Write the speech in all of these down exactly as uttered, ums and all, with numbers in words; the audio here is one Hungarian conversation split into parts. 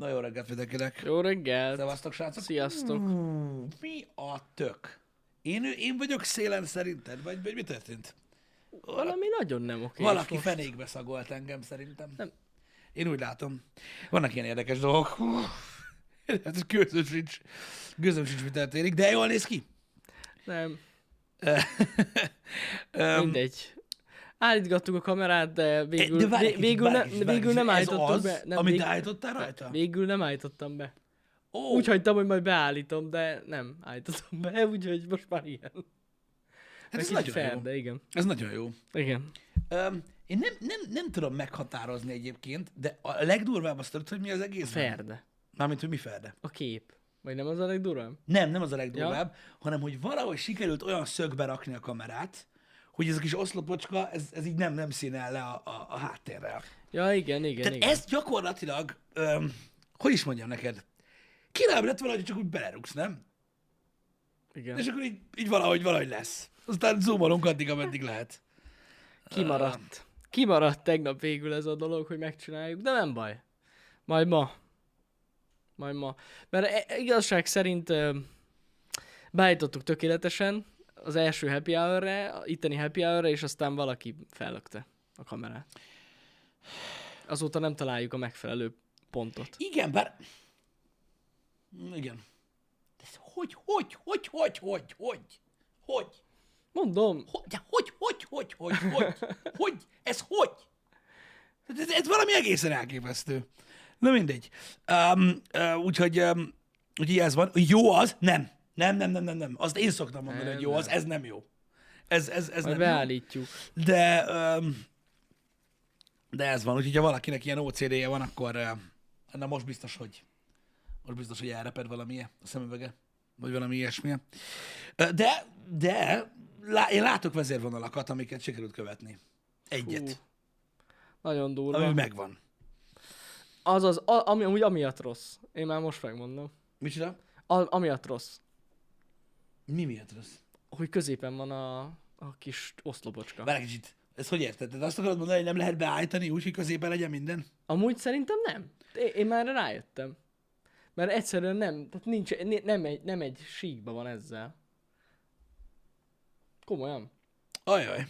Na, jó reggelt mindenkinek! Jó reggelt! Szevasztok, srácok! Sziasztok! Mm, mi a tök? Én, én vagyok szélen szerinted? Vagy, vagy mi történt? Valami nagyon nem oké. Valaki fenékbe szagolt engem szerintem. Nem. Én úgy látom. Vannak ilyen érdekes dolgok. Hát gőzöm sincs. Gőzöm sincs, mi történik, de jól néz ki. Nem. Mindegy. Állítgattuk a kamerát, de végül, de várj, végül, várj, ne, várj, végül nem állítottam az, be. Nem, amit végül, állítottál rajta? Végül nem állítottam be. Oh. Úgy hagytam, hogy majd beállítom, de nem állítottam be, úgyhogy most már ilyen. Hát ez nagyon fel, jó. De igen. Ez nagyon jó. Igen. Um, én nem, nem, nem tudom meghatározni egyébként, de a legdurvább az történt, hogy mi az egész. Ferde. Mármint, hogy mi ferde? A kép. Vagy nem az a legdurvább? Nem, nem az a legdurvább, ja. Hanem, hogy valahogy sikerült olyan szögbe rakni a kamerát, hogy ez a kis oszlopocska, ez, ez így nem, nem színel le a, a, a háttérrel. Ja, igen, igen. Tehát igen. Ez gyakorlatilag, öm, hogy is mondjam neked, kirább lett valahogy, csak úgy belerugsz, nem? Igen. És akkor így, így valahogy, valahogy lesz. Aztán zoomolunk addig, ameddig lehet. Kimaradt. Kimaradt tegnap végül ez a dolog, hogy megcsináljuk, de nem baj. Majd ma. Majd ma. Mert igazság szerint beállítottuk tökéletesen, az első happy hour-re, itteni happy hour-re, és aztán valaki fellökte a kamerát. Azóta nem találjuk a megfelelő pontot. Igen, bár... Igen. De hogy, hogy, hogy, hogy, hogy, hogy, hogy? Mondom. Hogy, de hogy, hogy, hogy, hogy, hogy, hogy, ez hogy? Ez, ez valami egészen elképesztő. Na mindegy. Um, uh, úgyhogy um, ugye ez van. Jó az? Nem. Nem, nem, nem, nem, nem. Azt én szoktam mondani, nem, hogy jó, nem. Az, ez nem jó. Ez, ez, ez nem beállítjuk. Jó. De, um, de ez van, úgyhogy ha valakinek ilyen ó cé dé-je van, akkor uh, na most biztos, hogy most biztos, hogy elreped valamilyen a szemüvege, vagy valami ilyesmilyen. De, de lá, én látok vezérvonalakat, amiket sikerült követni. Egyet. Hú, nagyon durva. Ami megvan. Azaz, ami, amúgy amiatt rossz. Én már most megmondom. Mit csinál? A, amiatt rossz. Mi miatt rossz? Hogy középen van a, a kis oszlopocska. Várj kicsit, ezt hogy érted? Tehát azt akarod mondani, hogy nem lehet beállítani úgy, hogy középen legyen minden? Amúgy szerintem nem. É, én már rájöttem. Mert egyszerűen nem, tehát nincs, nem, egy, nem egy síkba van ezzel. Komolyan. Ajaj.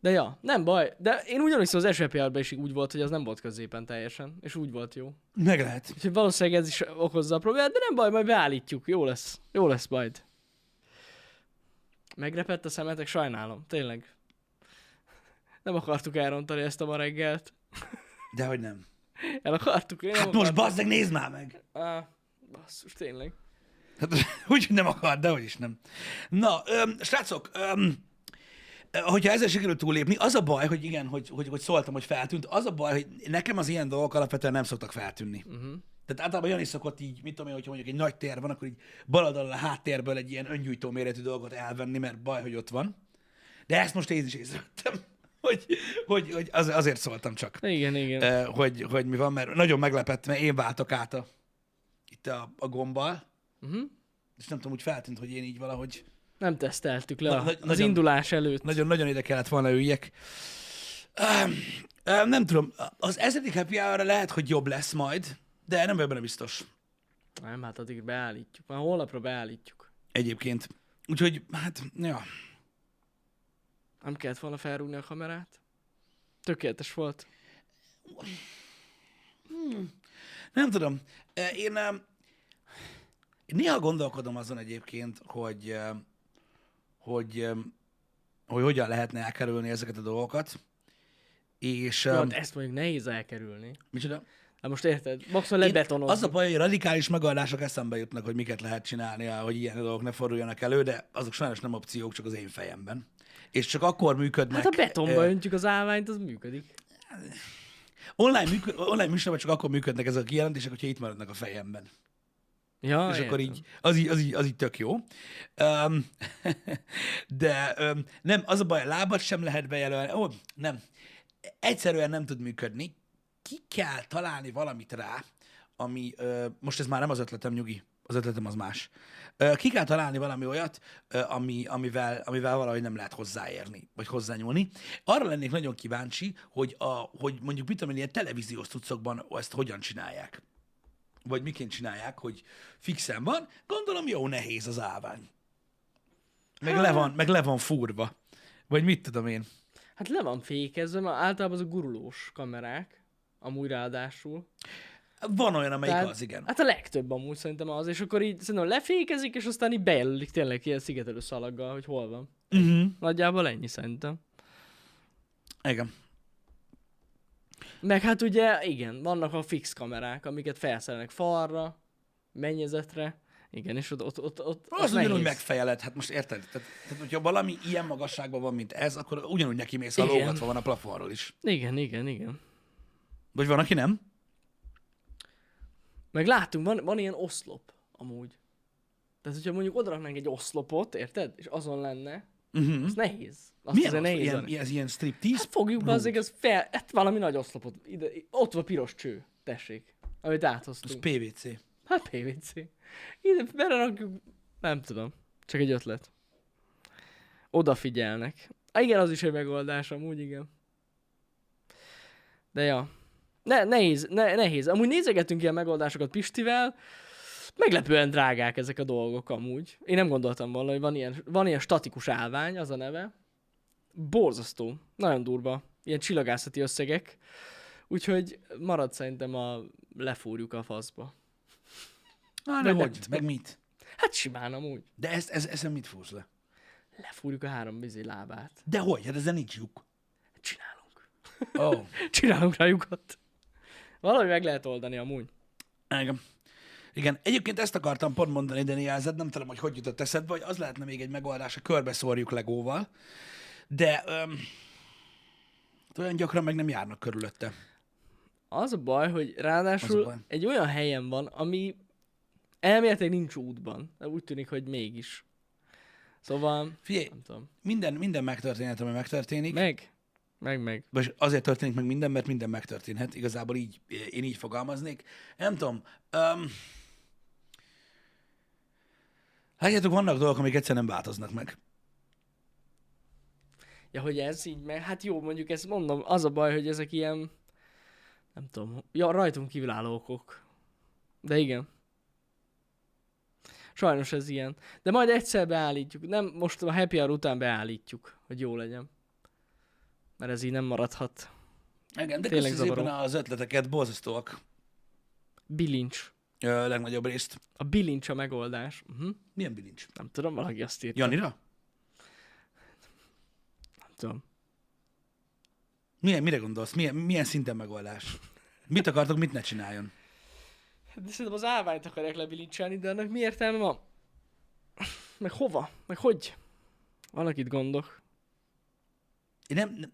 De ja, nem baj. De én ugyanis az első pé er-ben is úgy volt, hogy az nem volt középen teljesen. És úgy volt jó. Meg lehet. Úgyhogy valószínűleg ez is okozza a problémát, de nem baj, majd beállítjuk. Jó lesz. Jó lesz majd. Megrepett a szemetek, sajnálom. Tényleg. Nem akartuk elrontani ezt a ma reggelt. Dehogy nem. El akartuk. Hát akartuk. Most bazdeg, nézd már meg! Á, basszus, tényleg. Hát úgyhogy nem akar, dehogy is nem. Na, öm, srácok, öm, hogyha ezzel sikerült túllépni, az a baj, hogy igen, hogy, hogy, hogy szóltam, hogy feltűnt, az a baj, hogy nekem az ilyen dolgok alapvetően nem szoktak feltűnni. Uh-huh. Tehát általában olyan is szokott így, mit tudom én, hogyha mondjuk egy nagy tér van, akkor így bal oldalon a háttérből egy ilyen öngyújtó méretű dolgot elvenni, mert baj, hogy ott van. De ezt most én is észrevettem, hogy, hogy, hogy az, azért szóltam csak. Igen, igen. Hogy, hogy mi van, mert nagyon meglepett, mert én váltok át a, itt a, a gombbal, uh-huh. És nem tudom, úgy feltűnt, hogy én így valahogy... Nem teszteltük le na, a, na, az nagyon, indulás előtt. Nagyon-nagyon ide kellett volna üljek. Um, um, nem tudom, az ezedik happy hour-ra lehet, hogy jobb lesz majd, de nem ebben biztos. Nem, hát addig beállítjuk. Már holnapra beállítjuk. Egyébként. Úgyhogy, hát, ja. Nem kellett volna felrúgni a kamerát? Tökéletes volt. Hmm. Nem tudom. Én, én néha gondolkodom azon egyébként, hogy, hogy, hogy, hogy hogyan lehetne elkerülni ezeket a dolgokat. És, ja, um, ezt mondjuk nehéz elkerülni. Micsoda? Hát most érted? Maxon lebetonozunk. Az a baj, hogy radikális megoldások eszembe jutnak, hogy miket lehet csinálni, hogy ilyen dolgok ne forduljanak elő, de azok sajnos nem opciók, csak az én fejemben. És csak akkor működnek... Hát a betonba ö... öntjük az állványt, az működik. Online, működ... Online műsorban csak akkor működnek ezek a kijelentések, hogyha itt maradnak a fejemben. Ja, és értem. Akkor így az, így, az így, az így tök jó. Um, de um, nem, az a baj, a lábat sem lehet bejelölni. Ó, nem. Egyszerűen nem tud működni. Ki kell találni valamit rá, ami, uh, most ez már nem az ötletem, nyugi, az ötletem az más. Uh, ki kell találni valami olyat, uh, ami, amivel, amivel valahogy nem lehet hozzáérni, vagy hozzányúlni. Arra lennék nagyon kíváncsi, hogy, a, hogy mondjuk mit tudom én, ilyen televíziós cuccokban ezt hogyan csinálják. vagy miként csinálják, hogy fixen van, gondolom jó nehéz az állvány. Meg, hát, le van, meg le van fúrva. Vagy mit tudom én? Hát le van fékezve, mert általában az a gurulós kamerák, amúgy ráadásul. Van olyan, amelyik tehát, az, igen. Hát a legtöbb amúgy szerintem az, és akkor így szerintem lefékezik, és aztán így bejelölik tényleg ilyen szigetelő szalaggal, hogy hol van. Uh-huh. Nagyjából ennyi szerintem. Igen. Meg hát ugye, igen, vannak a fix kamerák, amiket felszerelnek falra, mennyezetre. Igen, és ott, ott, ott, ott az, az ugyanúgy megfejeled, hát most érted? Tehát, tehát, hogyha valami ilyen magasságban van, mint ez, akkor ugyanúgy neki mész, ha lógatva van a plafonról is. Igen, igen, igen. Vagy van, aki nem? Meg láttunk, van, van ilyen oszlop, amúgy. Tehát, hogyha mondjuk odaraknánk egy oszlopot, érted? És azon lenne, uh-huh. az nehéz. Azt milyen az, nehéz ilyen, ilyen, ilyen striptease? Hát fogjuk be, azért ez fel, hát valami nagy oszlopot. Ide, ott van piros cső, tessék, amit áthoztunk. Az pé vé cé. Hát pé vé cé. Ide belerakjuk, nem tudom, csak egy ötlet. Odafigyelnek. Há, igen, az is egy megoldás amúgy, igen. De ja. Ne, nehéz, ne, nehéz. Amúgy nézegetünk ilyen megoldásokat Pistivel, meglepően drágák ezek a dolgok amúgy. Én nem gondoltam volna, hogy van ilyen, van ilyen statikus állvány, az a neve. Borzasztó. Nagyon durva. Ilyen csillagászati összegek. Úgyhogy marad szerintem a lefúrjuk a faszba. Na, de hogy? Meg mit? Hát simán amúgy. De ezt, ez, ezen mit fúrsz le? Lefúrjuk a három bizé lábát. De hogy? Hát ezen nincs lyuk. Csinálunk. Oh. Csinálunk rá lyukat. Valahogy meg lehet oldani amúgy. Igen. Igen. Egyébként ezt akartam pont mondani, de néhányzat, nem tudom, hogy hogy jutott eszedbe, vagy az lehetne még egy megoldás, a körbeszórjuk legóval, de öm, olyan gyakran meg nem járnak körülötte. Az a baj, hogy ráadásul baj. Egy olyan helyen van, ami elméletileg nincs útban, de úgy tűnik, hogy mégis. Szóval, figyelj, nem tudom. Minden, minden megtörténhet, ami megtörténik. Meg, meg, meg. Vagy azért történik meg minden, mert minden megtörténhet. Igazából így, én így fogalmaznék. Nem tudom. Um, Látjátok, vannak dolgok, amik egyszerűen nem változnak meg. Ja, hogy ez így meg, hát jó, mondjuk ezt mondom, az a baj, hogy ezek ilyen, nem tudom, ja, rajtunk kívülálló okok. De igen. Sajnos ez ilyen. De majd egyszer beállítjuk. Nem, most a happy hour után beállítjuk, hogy jó legyen. Mert ez így nem maradhat. Igen, de tényleg köszönöm szépen az ötleteket, borzasztóak. Bilincs. Ö, legnagyobb részt. A bilincs a megoldás. Uh-huh. Milyen bilincs? Nem tudom, valaki azt írta. Janira? Nem tudom. Milyen, mire gondolsz? Milyen, milyen szinten megoldás? Mit akartok, mit ne csináljon? De szerintem az állványt akarják lebilincselni, de annak mi értelme van? Meg hova? Meg hogy? Vannak itt gondok. Én nem... nem.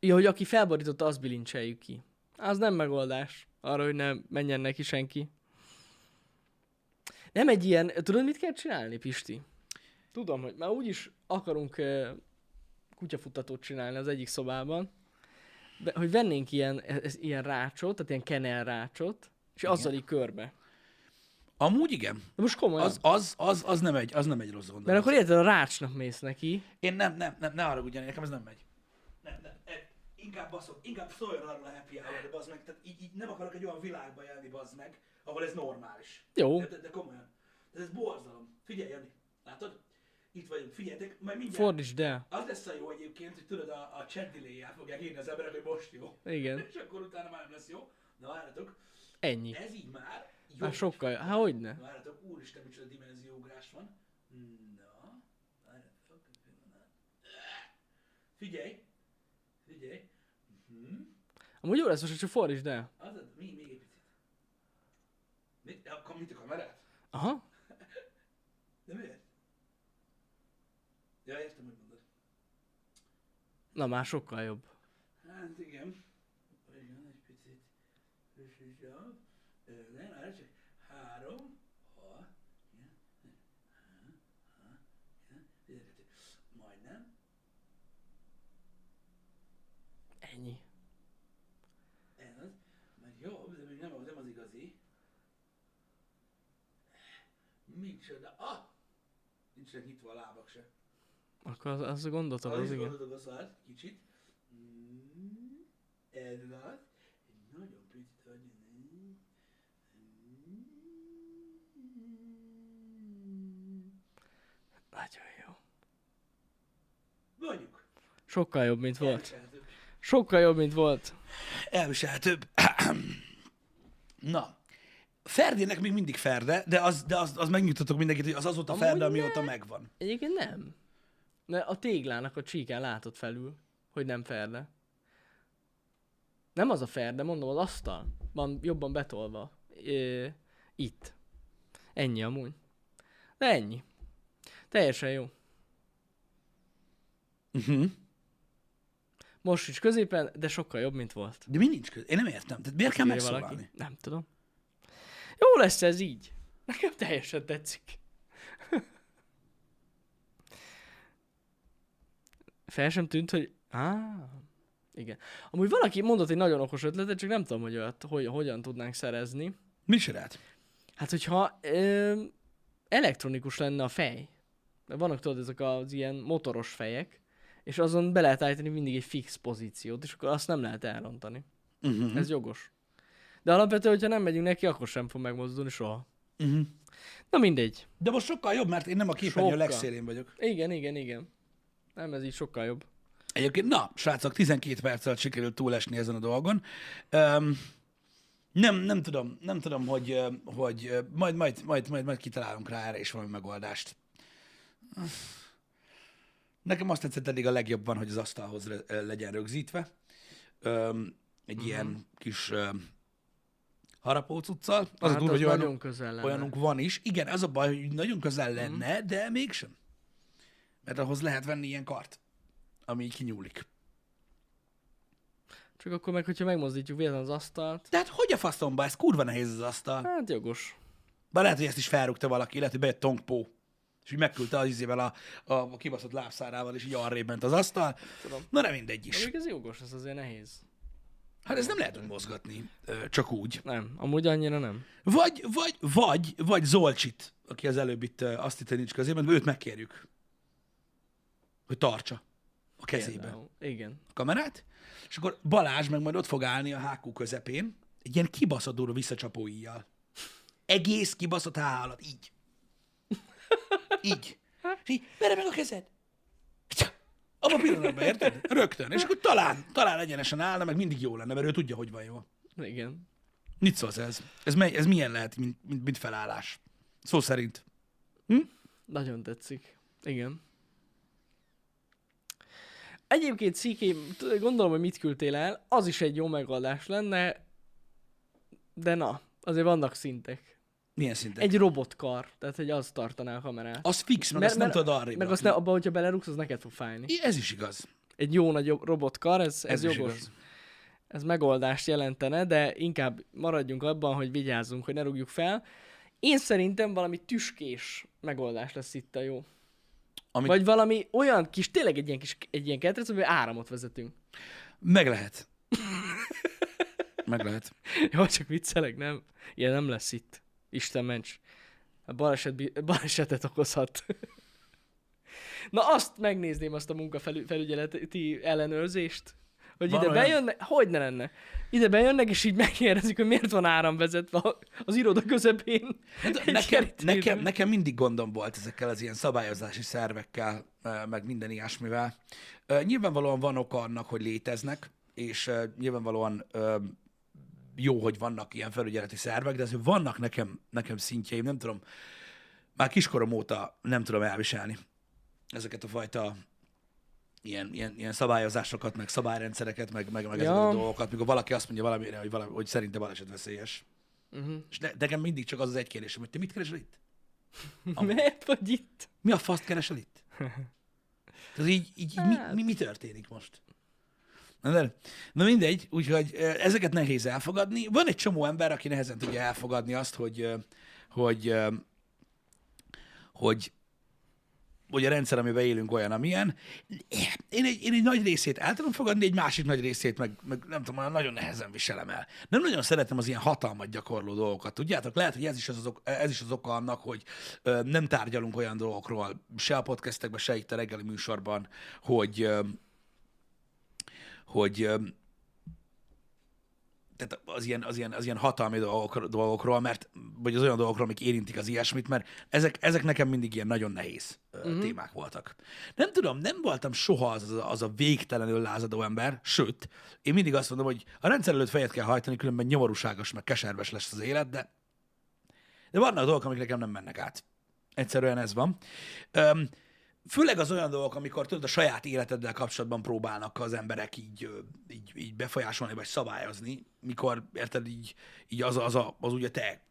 Ja, hogy aki felborította, azt bilincseljük ki. Az nem megoldás. Arra, hogy ne menjen neki senki. Nem egy ilyen... Tudod, mit kell csinálni, Pisti? Tudom, hogy már úgyis akarunk uh, kutyafuttatót csinálni az egyik szobában. Be, hogy vennénk ilyen, ez, ilyen rácsot, tehát ilyen kenel rácsot, és igen. Azzal így körbe. Amúgy igen. De most komolyan. Az, az, az, az, nem, egy, az nem egy rossz gondolat. Mert akkor érted, a rácsnak mész neki. Én nem, nem, nem, ne arra ugyan, nekem ez nem megy. Nem, nem, inkább baszok, inkább szóljon arról a happy hour, de bazd meg, tehát így, így nem akarok egy olyan világba élni, bazd meg, ahol ez normális. Jó. De, de, de komolyan. De ez borzalom. Figyelj, Jani, látod? Itt vagyunk, figyeljetek, majd mindjárt. Fordítsd el. Az lesz a jó egyébként, hogy tudod, a, a chat delay-ját fogják írni az emberek, hogy most jó. Igen. És akkor utána már nem lesz jó. Na várjatok. Ennyi. Ez így már. Jó, már sokkal, hát hogyne. Na várjatok, úristen, micsoda dimenzióugrás van. Na, várjatok. Figyelj. Figyelj. Uh-huh. Amúgy jó lesz most, hogy csak fordítsd el. Az, még, még egy picit. Mit? Akkor mit a kamerát? Aha. De miért? Ja, értem, hogy mondod. Na, már sokkal jobb. Hát igen. Igen, egy picit. Rösítsam. Nem, már csak három, ha, igen, ha, ha, igen, majdnem. Ennyi. Ez az, mert jobb, de még nem, nem az igazi. Micsoda, ah! Nincsenek nyitva a lábak se. Akkor az, az gondoltak, az, az igen. Gondoltak a szart, kicsit. Mm, ez az. Egy nagyon kicsit adni. Nagyon jó. Mondjuk. Sokkal jobb, mint volt. Sokkal jobb, mint volt. Elviselhetőbb. Na. Ferdének még mindig Ferde, de az, de az, az megnyugtatok mindenkit, hogy az azóta amúgy Ferde, amióta megvan. Egyébként nem. De a téglának a csíkán látott felül, hogy nem Ferde. Nem az a Ferde, mondom, az asztal van jobban betolva. É, itt. Ennyi amúgy. De ennyi. Teljesen jó. Uh-huh. Most is középen, de sokkal jobb, mint volt. De mi nincs középen? Én nem értem. Tehát miért kell megszólalni? Nem tudom. Jó lesz ez így. Nekem teljesen tetszik. Fel sem tűnt, hogy... Ah, igen. Amúgy valaki mondott egy nagyon okos ötletet, csak nem tudom, hogy, olyat, hogy hogyan tudnánk szerezni. Mi serát? Hát, hogyha ö, elektronikus lenne a fej. Vannak, tudod, ezek az ilyen motoros fejek, és azon be lehet állítani mindig egy fix pozíciót, és akkor azt nem lehet elrontani. Uh-huh. Ez jogos. De alapvetően, hogyha nem megyünk neki, akkor sem fog megmozdulni soha. Uh-huh. Na mindegy. De most sokkal jobb, mert én nem a képernyő legszélén vagyok. Igen, igen, igen. Nem, ez így sokkal jobb. Egyébként, na, srácok, tizenkét perccel sikerült túlesni ezen a dolgon. Um, nem, nem tudom, nem tudom, hogy, hogy majd, majd, majd, majd, majd kitalálunk rá erre is valami megoldást. Nekem azt tetszett eddig a legjobban, hogy az asztalhoz legyen rögzítve. Um, egy uh-huh. ilyen kis... Um, harapó cuccal. Az, hát az hogy nagyon olyan, közel lenne. Olyanunk van is. Igen, az a baj, hogy nagyon közel lenne, mm. de mégsem. Mert ahhoz lehet venni ilyen kart, ami így kinyúlik. Csak akkor meg, hogyha megmozdítjuk véletlenül az asztalt. Tehát hogy a faszomba? Ez kurva nehéz az asztal. Hát jogos. Bár lehet, hogy ezt is felrúgta valaki, lehet, hogy bejött Tongpo. És így megküldte az izével a, a kibaszott lábszárával, és így arrébb ment az asztal. Tudom. Na nem mindegy is. Amíg ez jogos, ez azért nehéz. Hát ezt nem lehet úgy mozgatni, csak úgy. Nem, amúgy annyira nem. Vagy, vagy, vagy, vagy Zolcsit, aki az előbb itt azt itt nincs közében, őt megkérjük, hogy tartsa a kezébe. Igen. A kamerát, és akkor Balázs meg majd ott fog állni a há kú közepén, egy ilyen kibaszott durva visszacsapó íjjal. Egész kibaszott há alatt, így. Így. És így, merre meg a kezed? Abba a pillanatban, érted? Rögtön. És akkor talán, talán egyenesen állna, meg mindig jó lenne, mert ő tudja, hogy van jó. Igen. Mit szólsz ez? Ez, mely, ez milyen lehet, mint, mint felállás? Szó szerint. Hm? Nagyon tetszik. Igen. Egyébként, Szikém, gondolom, hogy mit küldtél el, az is egy jó megoldás lenne, de na, azért vannak szintek. Milyen szinten? Egy robotkar, tehát hogy az tartaná a kamerát. Az fix, meg mert, azt nem tudod arrébb. Meg azt ne, abban, hogyha belerúgsz, az neked fog fájni. I, ez is igaz. Egy jó nagy robotkar, ez, ez, ez jogos. Igaz. Ez megoldást jelentene, de inkább maradjunk abban, hogy vigyázzunk, hogy ne rúgjuk fel. Én szerintem valami tüskés megoldás lesz itt a jó. Amit... Vagy valami olyan kis, tényleg egy ilyen, kis, egy ilyen ketrec, amivel áramot vezetünk. Meg lehet. Meg lehet. Jó, csak viccelek, nem? Ilyen nem lesz itt. Isten ments, a baleset, balesetet okozhat. Na azt megnézném, azt a munkafelügyeleti ellenőrzést, hogy van ide olyan? Bejönnek, hogy ne lenne. Ide bejönnek, és így megkérdezik, hogy miért van áramvezetve az iroda közepén. Hát, nekem, nekem, nekem mindig gondom volt ezekkel az ilyen szabályozási szervekkel, meg minden ilyesmivel. Nyilvánvalóan van oka annak, hogy léteznek, és nyilvánvalóan... Jó, hogy vannak ilyen felügyeleti szervek, de azért vannak nekem, nekem szintjeim, nem tudom, már kiskorom óta nem tudom elviselni ezeket a fajta ilyen, ilyen, ilyen szabályozásokat, meg szabályrendszereket, meg, meg, meg ja. ezeket a dolgokat, mikor valaki azt mondja valamire, hogy, valami, hogy szerinte baleset veszélyes. Uh-huh. És ne, nekem mindig csak az az egy kérdésem, hogy te mit keresel itt? Miért vagy itt? Mi a faszt keresel itt? Tehát így, így, így mi, mi, mi történik most? Na mindegy, úgyhogy ezeket nehéz elfogadni. Van egy csomó ember, aki nehezen tudja elfogadni azt, hogy, hogy, hogy, hogy a rendszer, amiben élünk, olyan, amilyen. Én egy, én egy nagy részét el tudom fogadni, egy másik nagy részét meg, meg nem tudom, nagyon nehezen viselem el. Nem nagyon szeretem az ilyen hatalmat gyakorló dolgokat. Tudjátok, lehet, hogy ez is az, ez is az oka annak, hogy nem tárgyalunk olyan dolgokról, se a podcastekben, se itt a reggeli műsorban, hogy... hogy tehát az ilyen, az ilyen, az ilyen hatalmi dolgok, dolgokról, mert, vagy az olyan dolgokról, amik érintik az ilyesmit, mert ezek, ezek nekem mindig ilyen nagyon nehéz mm-hmm. témák voltak. Nem tudom, nem voltam soha az, az a végtelenül lázadó ember, sőt, én mindig azt mondom, hogy a rendszer előtt fejet kell hajtani, különben nyomorúságos, meg keserves lesz az élet, de, de vannak dolgok, amik nekem nem mennek át. Egyszerűen ez van. Öm, Főleg az olyan dolgok, amikor tudod, a saját életeddel kapcsolatban próbálnak az emberek így, így, így befolyásolni, vagy szabályozni, mikor, érted, így, így az, az, a, az ugye te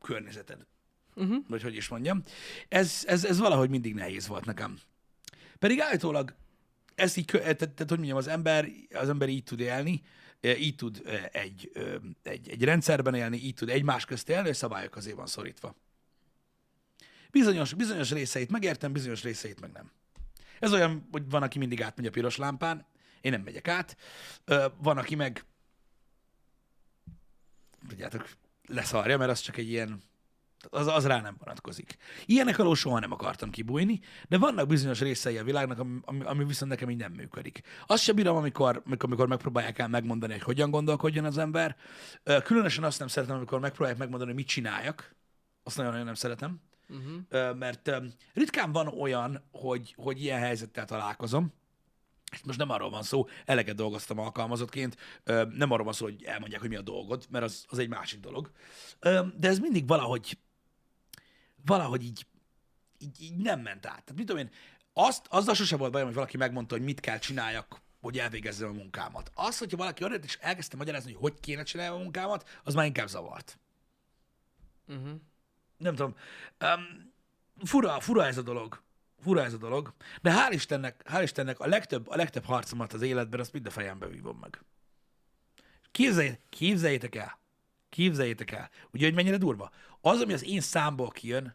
környezeted. Uh-huh. Vagy hogy is mondjam. Ez, ez, ez valahogy mindig nehéz volt nekem. Pedig állítólag ezt így, tehát, tehát hogy mondjam, az ember, az ember így tud élni, így tud egy, egy, egy rendszerben élni, így tud egymás közt élni, és szabályok azért van szorítva. Bizonyos, bizonyos részeit megértem, bizonyos részeit meg nem. Ez olyan, hogy van, aki mindig átmegy a piros lámpán, én nem megyek át. Van, aki meg, tudjátok, leszarja, mert az csak egy ilyen, az, az rá nem vonatkozik. Ilyenek alól soha nem akartam kibújni, de vannak bizonyos részei a világnak, ami, ami, ami viszont nekem így nem működik. Azt sem bírom, amikor, amikor megpróbálják el megmondani, hogy hogyan gondolkodjon az ember. Különösen azt nem szeretem, amikor megpróbálják megmondani, hogy mit csináljak. Azt nagyon-nagyon nem szeretem. Uh-huh. Mert ritkán van olyan, hogy, hogy ilyen helyzettel találkozom. Most nem arról van szó, eleget dolgoztam alkalmazottként, nem arról van szó, hogy elmondják, hogy mi a dolgod, mert az, az egy másik dolog. De ez mindig valahogy, valahogy így, így, így nem ment át. Tehát mit tudom én, azt, azzal sose volt bajom, hogy valaki megmondta, hogy mit kell csináljak, hogy elvégezzem a munkámat. Az, hogyha valaki arra és elkezdte magyarázni, hogy hogy kéne csinálni a munkámat, az már inkább zavart. Uh-huh. Nem tudom, um, fura, fura ez a dolog, fura ez a dolog, de hál' Istennek, hál' Istennek a legtöbb, a legtöbb harcomat az életben, azt mind a fejembe vívom meg. Képzelj, képzeljétek el, képzeljétek el, ugye, hogy mennyire durva. Az, ami az én számból kijön,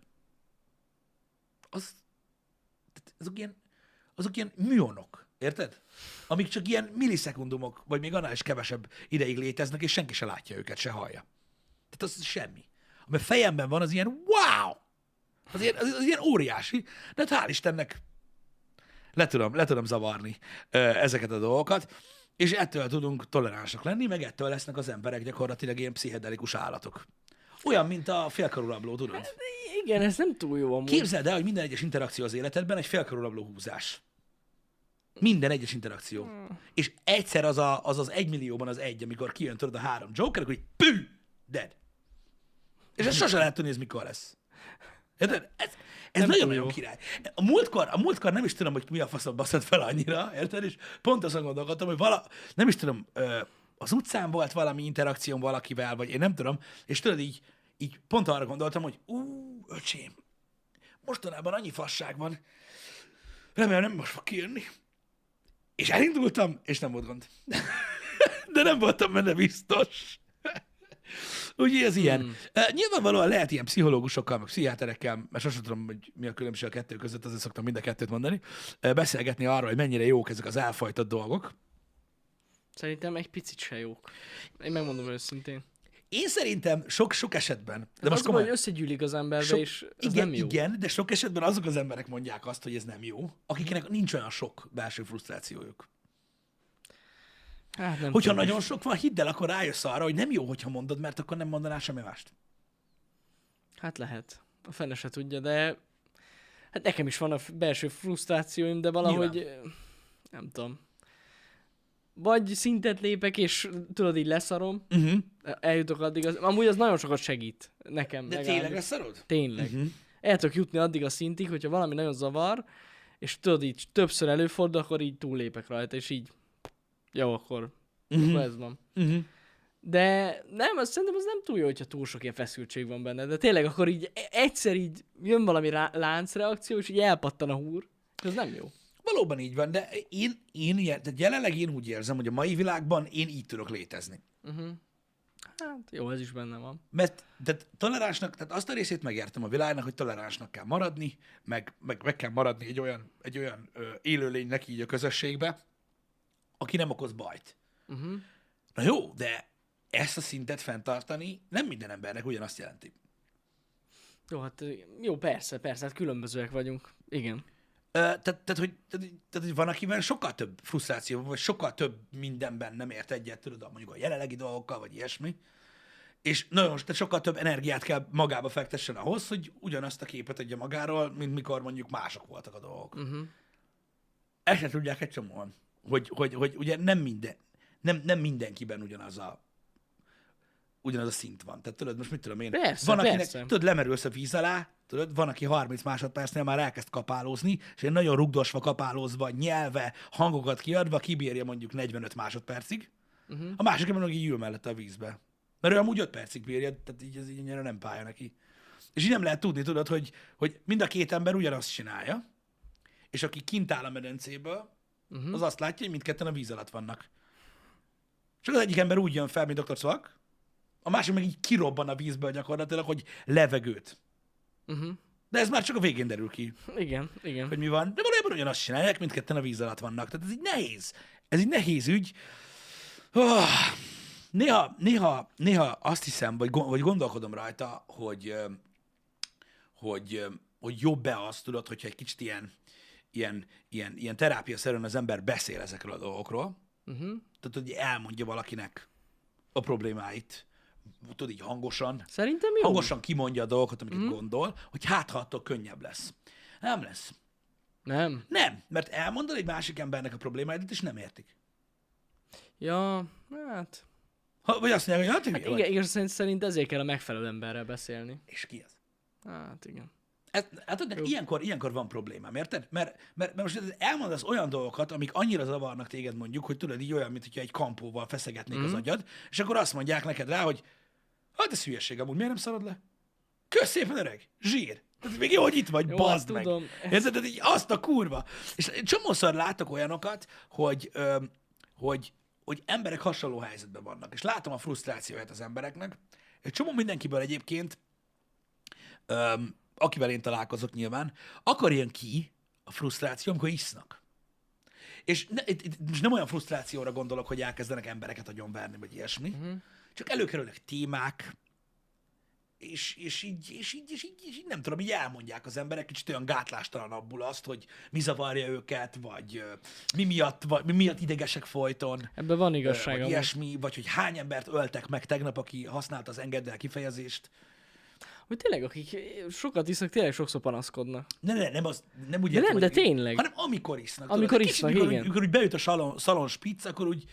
az, azok ilyen, azok ilyen műonok, érted? Amik csak ilyen millisekundumok, vagy még annál is kevesebb ideig léteznek, és senki se látja őket, se hallja. Tehát az semmi. Ami fejemben van, az ilyen wow! Az ilyen, az, az ilyen óriási, de hát hál' Istennek le tudom, le tudom zavarni ö, ezeket a dolgokat, és ettől tudunk toleránsak lenni, meg ettől lesznek az emberek gyakorlatilag ilyen pszichedelikus állatok. Olyan, mint a félkarú rabló, tudod? Hát, igen, ez nem túl jó amúgy. Képzeld el, hogy minden egyes interakció az életedben egy félkarú rabló húzás. Minden egyes interakció. Hmm. És egyszer az, a, az az egymillióban az egy, amikor kijön tőled a három Joker, akkor így pű, dead. És ezt sose lehet tudni, ez mikor lesz. Érted? Ez, ez nagyon-nagyon király. A múltkor, a múltkor nem is tudom, hogy mi a faszom baszod fel annyira, érted? És pont azon gondolkodtam, hogy vala, nem is tudom, az utcán volt valami interakcióm valakivel, vagy én nem tudom, és tudod, így, így pont arra gondoltam, hogy ú, öcsém, mostanában annyi fasság van, remélem nem most fog kijönni. És elindultam, és nem volt gond. De nem voltam benne biztos. Úgyhogy ez ilyen. Hmm. Uh, nyilvánvalóan lehet ilyen pszichológusokkal, meg pszichiáterekkel, mert sosem tudom, hogy mi a különbség a kettő között, azért szoktam mind a kettőt mondani, uh, beszélgetni arról, hogy mennyire jók ezek az elfajtott dolgok. Szerintem egy picit se jók. Én megmondom őszintén. Én szerintem sok-sok esetben... De hát most komolyan, hogy összegyűlik az emberbe, sok, és ez igen, nem jó. Igen, de sok esetben azok az emberek mondják azt, hogy ez nem jó, akiknek nincs olyan sok belső frusztrációjuk. Hát hogyha tudom. Nagyon sok van, hidd el, akkor rájössz arra, hogy nem jó, hogyha mondod, mert akkor nem mondanál semmi mást. Hát lehet. A fene se tudja, de hát nekem is van a belső frusztrációim, de valahogy nyilván. Nem tudom. Vagy szintet lépek, és tudod, így leszarom, uh-huh. eljutok addig, az... amúgy az nagyon sokat segít nekem. De legalább. Tényleg leszarod? Tényleg. Uh-huh. El tudok jutni addig a szintig, hogyha valami nagyon zavar, és tudod, így többször előfordul, akkor így túllépek rajta, és így jó, akkor, uh-huh. akkor ez van. Uh-huh. De nem, azt szerintem az nem túl jó, hogyha túl sok ilyen feszültség van benne. De tényleg akkor így egyszer így jön valami rá- láncreakció, és így elpattan a húr. Ez nem jó. Valóban így van, de én, én ilyen, tehát jelenleg én úgy érzem, hogy a mai világban én így tudok létezni. Uh-huh. Hát jó, ez is benne van. Mert tehát toleránsnak, tehát azt a részét megértem a világnak, hogy toleránsnak kell maradni, meg, meg, meg kell maradni egy olyan, egy olyan ö, élőlénynek így a közösségbe, aki nem okoz bajt. Uh-huh. Na jó, de ezt a szintet fenntartani nem minden embernek ugyanazt jelenti. Jó, hát jó, persze, persze, hát különbözőek vagyunk. Igen. Tehát, tehát, hogy, tehát, hogy van, akiben sokkal több frusztráció van, vagy sokkal több mindenben nem ért egyet, tudod, mondjuk a jelenlegi dolgokkal, vagy ilyesmi. És nagyon, tehát sokkal több energiát kell magába fektessen ahhoz, hogy ugyanazt a képet adja magáról, mint mikor mondjuk mások voltak a dolgok. Uh-huh. Ezt se tudják egy csomóan, hogy, hogy, hogy ugye nem, minden, nem, nem mindenkiben ugyanaz a ugyanaz a szint van. Tehát tudod, most mit tudom én? Persze, van, akinek, persze. Tudod, lemerülsz a víz alá, tudod, van, aki harminc másodpercnél már elkezd kapálózni, és én nagyon rugdosva, kapálózva, nyelve, hangokat kiadva kibírja mondjuk negyvenöt másodpercig. Uh-huh. A másik ember meg így ül mellette a vízbe. Mert ő amúgy öt percig bírja, tehát így ez így ennyire nem pálya neki. És így nem lehet tudni, tudod, hogy, hogy mind a két ember ugyanazt csinálja, és aki kint áll a medencéből, uh-huh. az azt látja, hogy mindketten a víz alatt vannak. Csak az egyik ember úgy jön fel, mint doktor Szvak, a másik meg így kirobban a vízből gyakorlatilag, hogy levegőt. Uh-huh. De ez már csak a végén derül ki. Igen, igen. Hogy mi van. De valójában ugyanazt csinálják, mindketten a víz alatt vannak. Tehát ez így nehéz. Ez így nehéz ügy. Oh. Néha, néha, néha azt hiszem, vagy, vagy gondolkodom rajta, hogy, hogy, hogy jobb-e azt, tudod, hogyha egy kicsit ilyen, ilyen, ilyen, ilyen terápiaszerűen az ember beszél ezekről a dolgokról. Uh-huh. Tehát, hogy elmondja valakinek a problémáit. Tudod, így hangosan. Szerintem jó. Hangosan kimondja a dolgokat, amiket mm. gondol, hogy hát ha attól könnyebb lesz. Nem lesz. Nem. Nem, mert elmondod egy másik embernek a problémáidat, és nem értik. Ja, hát... Ha, vagy azt mondják, hogy hát, hát igen, igen, szerint, szerint ezért kell a megfelelő emberrel beszélni. És ki az? Hát igen. Ez, hát ennek ilyenkor, ilyenkor van problémám, érted? Mert, mert, mert most elmondasz olyan dolgokat, amik annyira zavarnak téged mondjuk, hogy tudod, így olyan, mint hogyha egy kampóval feszegetnék mm. az agyad, és akkor azt mondják neked rá, hogy hát ez hülyeség, amúgy miért nem szarod le? Kösz szépen, öreg! Zsír! Tehát még jó, hogy itt vagy, jó, bazd meg! Tudom. Érzed, tehát így azt a kurva! És csomószor látok olyanokat, hogy, öm, hogy, hogy emberek hasonló helyzetben vannak. És látom a frusztrációját az embereknek. Egy csomó mindenkiből egyébként, öm, akivel én találkozok nyilván, akkor jön ki a frusztráció, amikor isznak. És ne, itt, itt nem olyan frusztrációra gondolok, hogy elkezdenek embereket agyonverni, vagy ilyesmi, uh-huh. csak előkerülnek témák, és, és, így, és, így, és, így, és így nem tudom, így elmondják az emberek kicsit olyan gátlástalanabbul azt, hogy mi zavarja őket, vagy mi miatt, vagy, mi miatt idegesek folyton. Ebben van igazság. Vagy ilyesmi, vagy hogy hány embert öltek meg tegnap, aki használta az engedd el kifejezést. Hogy tényleg, akik sokat isznak, tényleg sokszor panaszkodnak. Ne, ne, nem, az, nem úgy de értem, nem, de tényleg. Hanem amikor isznak. Amikor tudod, isznak, kicsit, igen. Amikor beüt a szalon, szalon spic, akkor úgy,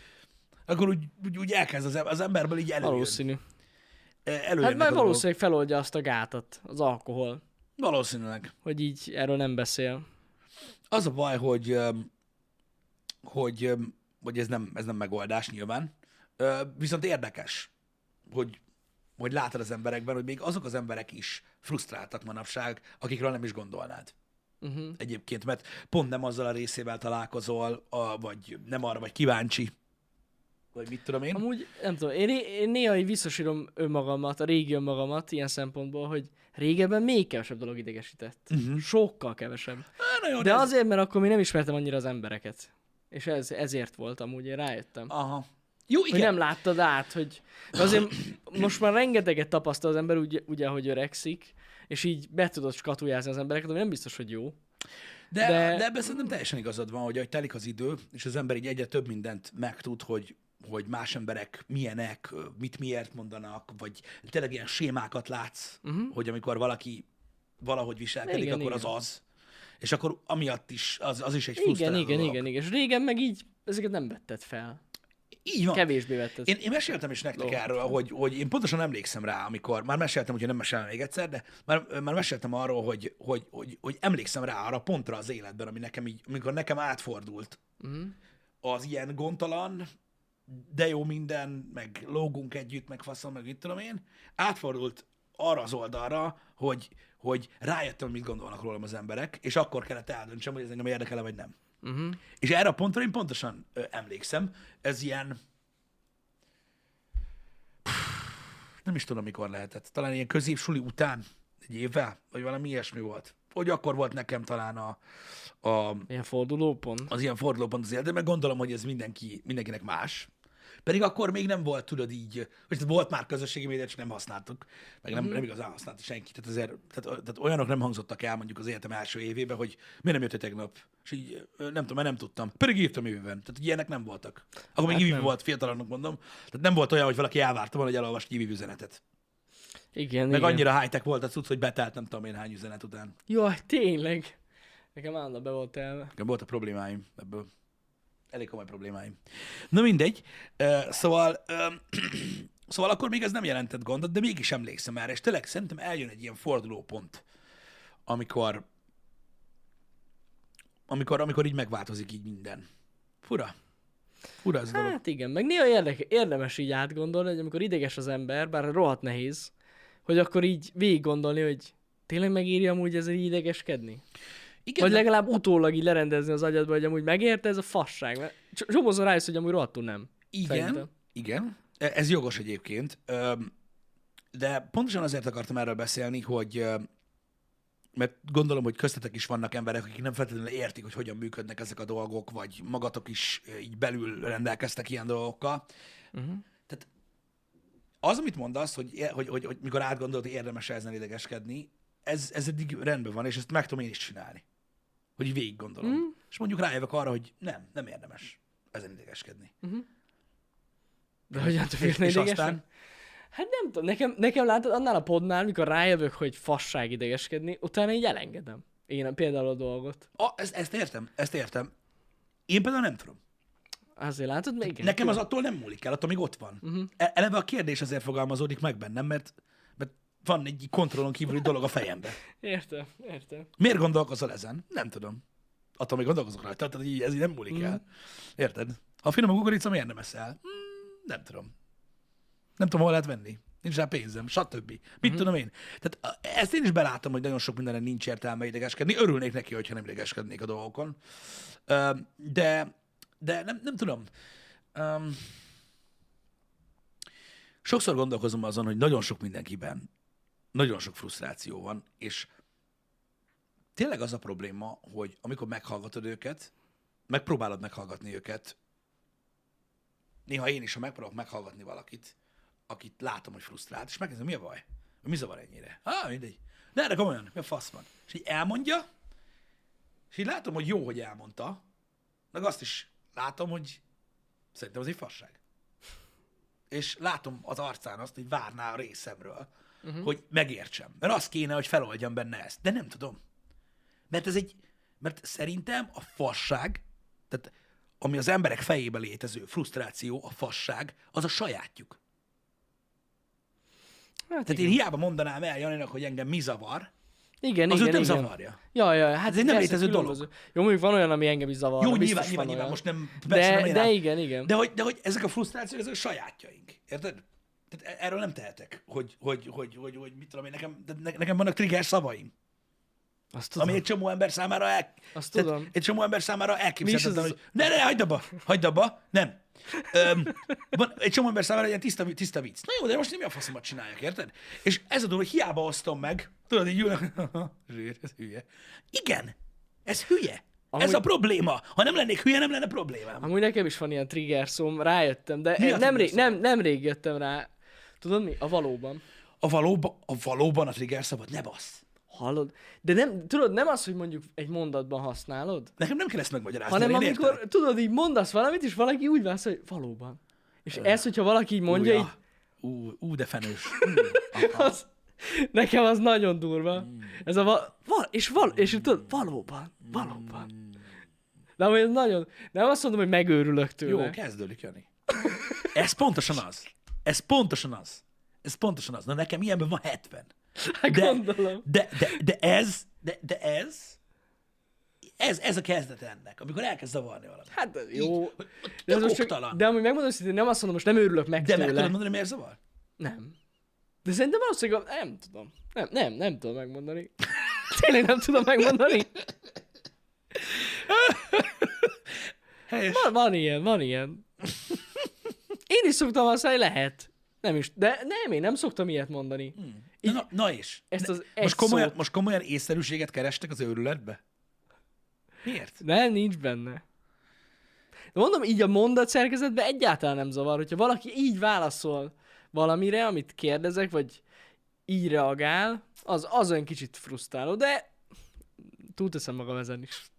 akkor úgy, úgy, úgy elkezd az, az emberből így előjön. Valószínű. Előjönnek hát már valószínűleg feloldja azt a gátat, az alkohol. Valószínűleg. Hogy így erről nem beszél. Az a baj, hogy, hogy, hogy ez, nem, ez nem megoldás nyilván. Viszont érdekes, hogy hogy látod az emberekben, hogy még azok az emberek is frusztráltak manapság, akikről nem is gondolnád. Uh-huh. Egyébként, mert pont nem azzal a részével találkozol, a, vagy nem arra, vagy kíváncsi, vagy mit tudom én. Amúgy, nem tudom, én, én néha így visszasírom önmagamat, a régi önmagamat ilyen szempontból, hogy régebben még kevesebb dolog idegesített. Uh-huh. Sokkal kevesebb. Há, jó, de ez... azért, mert akkor még nem ismertem annyira az embereket. És ez, ezért volt amúgy, én rájöttem. Aha. Jó, igen. Hogy nem láttad át, hogy de azért most már rengeteget tapasztal az ember, ugye, ugye hogy öregszik, és így be tudod skatujázni az embereket, ami nem biztos, hogy jó. De, de... de ebben szerintem teljesen igazad van, hogy ahogy telik az idő, és az ember így egyre több mindent megtud, hogy, hogy más emberek milyenek, mit miért mondanak, vagy tényleg ilyen sémákat látsz, uh-huh. hogy amikor valaki valahogy viselkedik, igen, akkor igen. az az. És akkor amiatt is, az, az is egy frusztráló dolog. Igen, igen, igen. És régen meg így ezeket nem vetted fel. Így van. Kevésbé vetted. Én, én meséltem is nektek Lóan. Erről, hogy, hogy én pontosan emlékszem rá, amikor, már meséltem, úgyhogy nem mesélem még egyszer, de már, már meséltem arról, hogy, hogy, hogy, hogy emlékszem rá arra pontra az életben, ami nekem így, amikor nekem átfordult. Uh-huh. Az ilyen gondtalan, de jó minden, meg lógunk együtt, meg faszom, meg itt tudom én, átfordult arra az oldalra, hogy, hogy rájöttem, hogy mit gondolnak rólam az emberek, és akkor kellett eldöntsem, hogy ez engem érdekel-e, vagy nem. Uh-huh. És erre a pontra én pontosan ö, emlékszem, ez ilyen, nem is tudom mikor lehetett, talán ilyen középsuli után, egy évvel, vagy valami ilyesmi volt. Hogy akkor volt nekem talán a... a ilyen fordulópont? Az ilyen fordulópont az életben, mert gondolom, hogy ez mindenki, mindenkinek más. Pedig akkor még nem volt, tudod így, vagy volt már közösségi média, csak nem használtuk, meg nem, mm. nem igazán használta senki. Tehát, azért, tehát, tehát olyanok nem hangzottak el mondjuk az életem első évében, hogy miért nem jött tegnap, és így nem tudom, mert nem tudtam. Pedig írtam évben. Tehát ilyenek nem voltak. Akkor még hát ívű volt, fiataloknak mondom. Tehát nem volt olyan, hogy valaki elvárta volna, hogy elolvast ívű üzenetet. Igen, meg igen. Annyira high-tech volt a cucc, hogy betelt nem tudom én hány üzenet után. Jaj, tényleg. Nekem állandóan be volt elve. Nekem voltak problémáim ebből. Elég komoly problémáim. Na mindegy. Szóval, szóval akkor még ez nem jelentett gondot, de mégis emlékszem erre, és tényleg szerintem eljön egy ilyen fordulópont, amikor, amikor, amikor így megváltozik így minden. Fura. Fura ez hát dolog. Igen, meg néha érdeke, érdemes így átgondolni, hogy amikor ideges az ember, bár rohadt nehéz, hogy akkor így végig gondolni, hogy tényleg megírja amúgy ezzel így idegeskedni? Igen, vagy legalább de... utólag így lerendezni az agyadba, hogy amúgy megérte ez a fasság. Mert csomózom rájössz, hogy amúgy rohadtul nem. Igen, szerintem. Igen. Ez jogos egyébként. De pontosan azért akartam erről beszélni, hogy mert gondolom, hogy köztetek is vannak emberek, akik nem feltétlenül értik, hogy hogyan működnek ezek a dolgok, vagy magatok is így belül rendelkeztek ilyen dolgokkal. Uh-huh. Tehát az, amit mondasz, hogy, hogy, hogy, hogy mikor átgondolod, hogy érdemes ezen idegeskedni, ez, ez eddig rendben van, és ezt meg tudom én is csinálni. Hogy így végig gondolom. Mm. És mondjuk rájövök arra, hogy nem, nem érdemes ezen idegeskedni. Uh-huh. De hogyan tudok idegeskedni? Hát nem tudom, nekem, nekem látod, annál a podnál, mikor rájövök, hogy fasság idegeskedni, utána így elengedem. Én például a dolgot. A, ezt, ezt értem, ezt értem. Én például nem tudom. Azért látod, még igen. Nekem az attól nem múlik el, attól még ott van. Uh-huh. Eleve a kérdés azért fogalmazódik meg bennem, mert, mert van egy kontrollon kívüli dolog a fejemben. Értem, értem. Miért gondolkozol ezen? Nem tudom. Attól még gondolkozok rajta, tehát így, ez így nem múlik uh-huh. el. Érted? Ha finom a kukorica, miért nem eszel? Hmm, nem tudom. Nem tudom, hol lehet venni. Nincs rá pénzem, stb. Mit uh-huh. tudom én? Tehát ezt én is belátom, hogy nagyon sok mindenre nincs értelme idegeskedni. Örülnék neki, hogyha nem idegeskednék a dolgokon. De, de nem, nem tudom. Sokszor gondolkozom azon, hogy nagyon sok mindenkiben nagyon sok frusztráció van, és tényleg az a probléma, hogy amikor meghallgatod őket, megpróbálod meghallgatni őket, néha én is, ha megpróbálok meghallgatni valakit, akit látom, hogy frusztrált, és megkérdezem, mi a baj? Mi zavar ennyire? Há, mindegy. De erre komolyan, mi a fasz van? És így elmondja, és így látom, hogy jó, hogy elmondta, meg azt is látom, hogy szerintem az egy fasság. És látom az arcán azt, hogy várná a részemről, uh-huh. hogy megértsem. Mert azt kéne, hogy feloldjam benne ezt. De nem tudom. Mert ez egy, mert szerintem a fasság, tehát ami az emberek fejében létező frusztráció, a fasság, az a sajátjuk. Hát tehát igen. Én hiába mondanám el Janinak, hogy engem mi zavar, igen, az igen, nem igen. zavarja. Jaj, jaj, hát ez egy nem létező dolog. Jó, mondjuk van olyan, ami engem is zavar. Jó, nyilván, nyilván, nyilván, most nem... De, nem de igen, igen. De hogy, de hogy ezek a frusztrációk, ezek a sajátjaink. Érted? Tehát erről nem tehetek, hogy, hogy, hogy, hogy, hogy mit tudom én, nekem, nekem vannak trigger szavaim. Azt tudom. Ami egy csomó ember számára el... Azt tudom. Egy csomó ember számára elképzelhetetlen, hogy ne, ne, hagyd abba, hagyd abba, nem. Öm, van egy csomó ember számára ilyen tiszta, tiszta vicc. Na jó, de most nem mi a faszomat csináljak, érted? És ez a dolog, hogy hiába osztom meg, tudod, így jön, ez hülye. Igen, ez hülye. Amúgy... Ez a probléma. Ha nem lennék hülye, nem lenne problémám. Amúgy nekem is van ilyen trigger szóm, rájöttem, de nemrég nem, nem jöttem rá. Tudod mi? A valóban. A valóban a, valóban a trigger szabad, ne bassz. Hallod? De nem, tudod, nem az, hogy mondjuk egy mondatban használod. Nekem nem kell ezt megmagyarázni. Hanem amikor, értelek. Tudod, így mondasz valamit, és valaki úgy válsz, hogy valóban. És Ö... ez, hogyha valaki így mondja, Úja. így... Ú, ú de fenős. az, nekem az nagyon durva. Mm. Ez a val... val és val... És tudod, valóban. Valóban. Mm. De amúgy ez nagyon... Nem azt mondom, hogy megőrülök tőle. Jó, kezdődik, Jani. Ez pontosan az. Ez pontosan az. Ez pontosan az. Na nekem ilyenben van hetven. De, gondolom. De, de, de ez, de, de ez, ez, ez a kezdet ennek, amikor elkezd zavarni valamit. Hát jó. Így, de ez oktalan. Csak, de amúgy megmondom, hogy nem azt mondom, most nem őrülök meg de tőle. De meg tudod mondani, miért zavar? Nem. De szerintem valószínűleg, nem tudom. Nem, nem, nem tudom megmondani. Tényleg nem tudom megmondani. Van, van ilyen, van ilyen. Én is szoktam használni, lehet. Nem is, de nem, én nem szoktam ilyet mondani. Hmm. Így, na, na és? Ezt az most, komolyan, szót... most komolyan észszerűséget kerestek az őrületbe? Miért? Nem, nincs benne. De mondom, így a mondatszerkezetben egyáltalán nem zavar, hogyha valaki így válaszol valamire, amit kérdezek, vagy így reagál, az azon kicsit frusztráló, de túlteszem magam ezen is.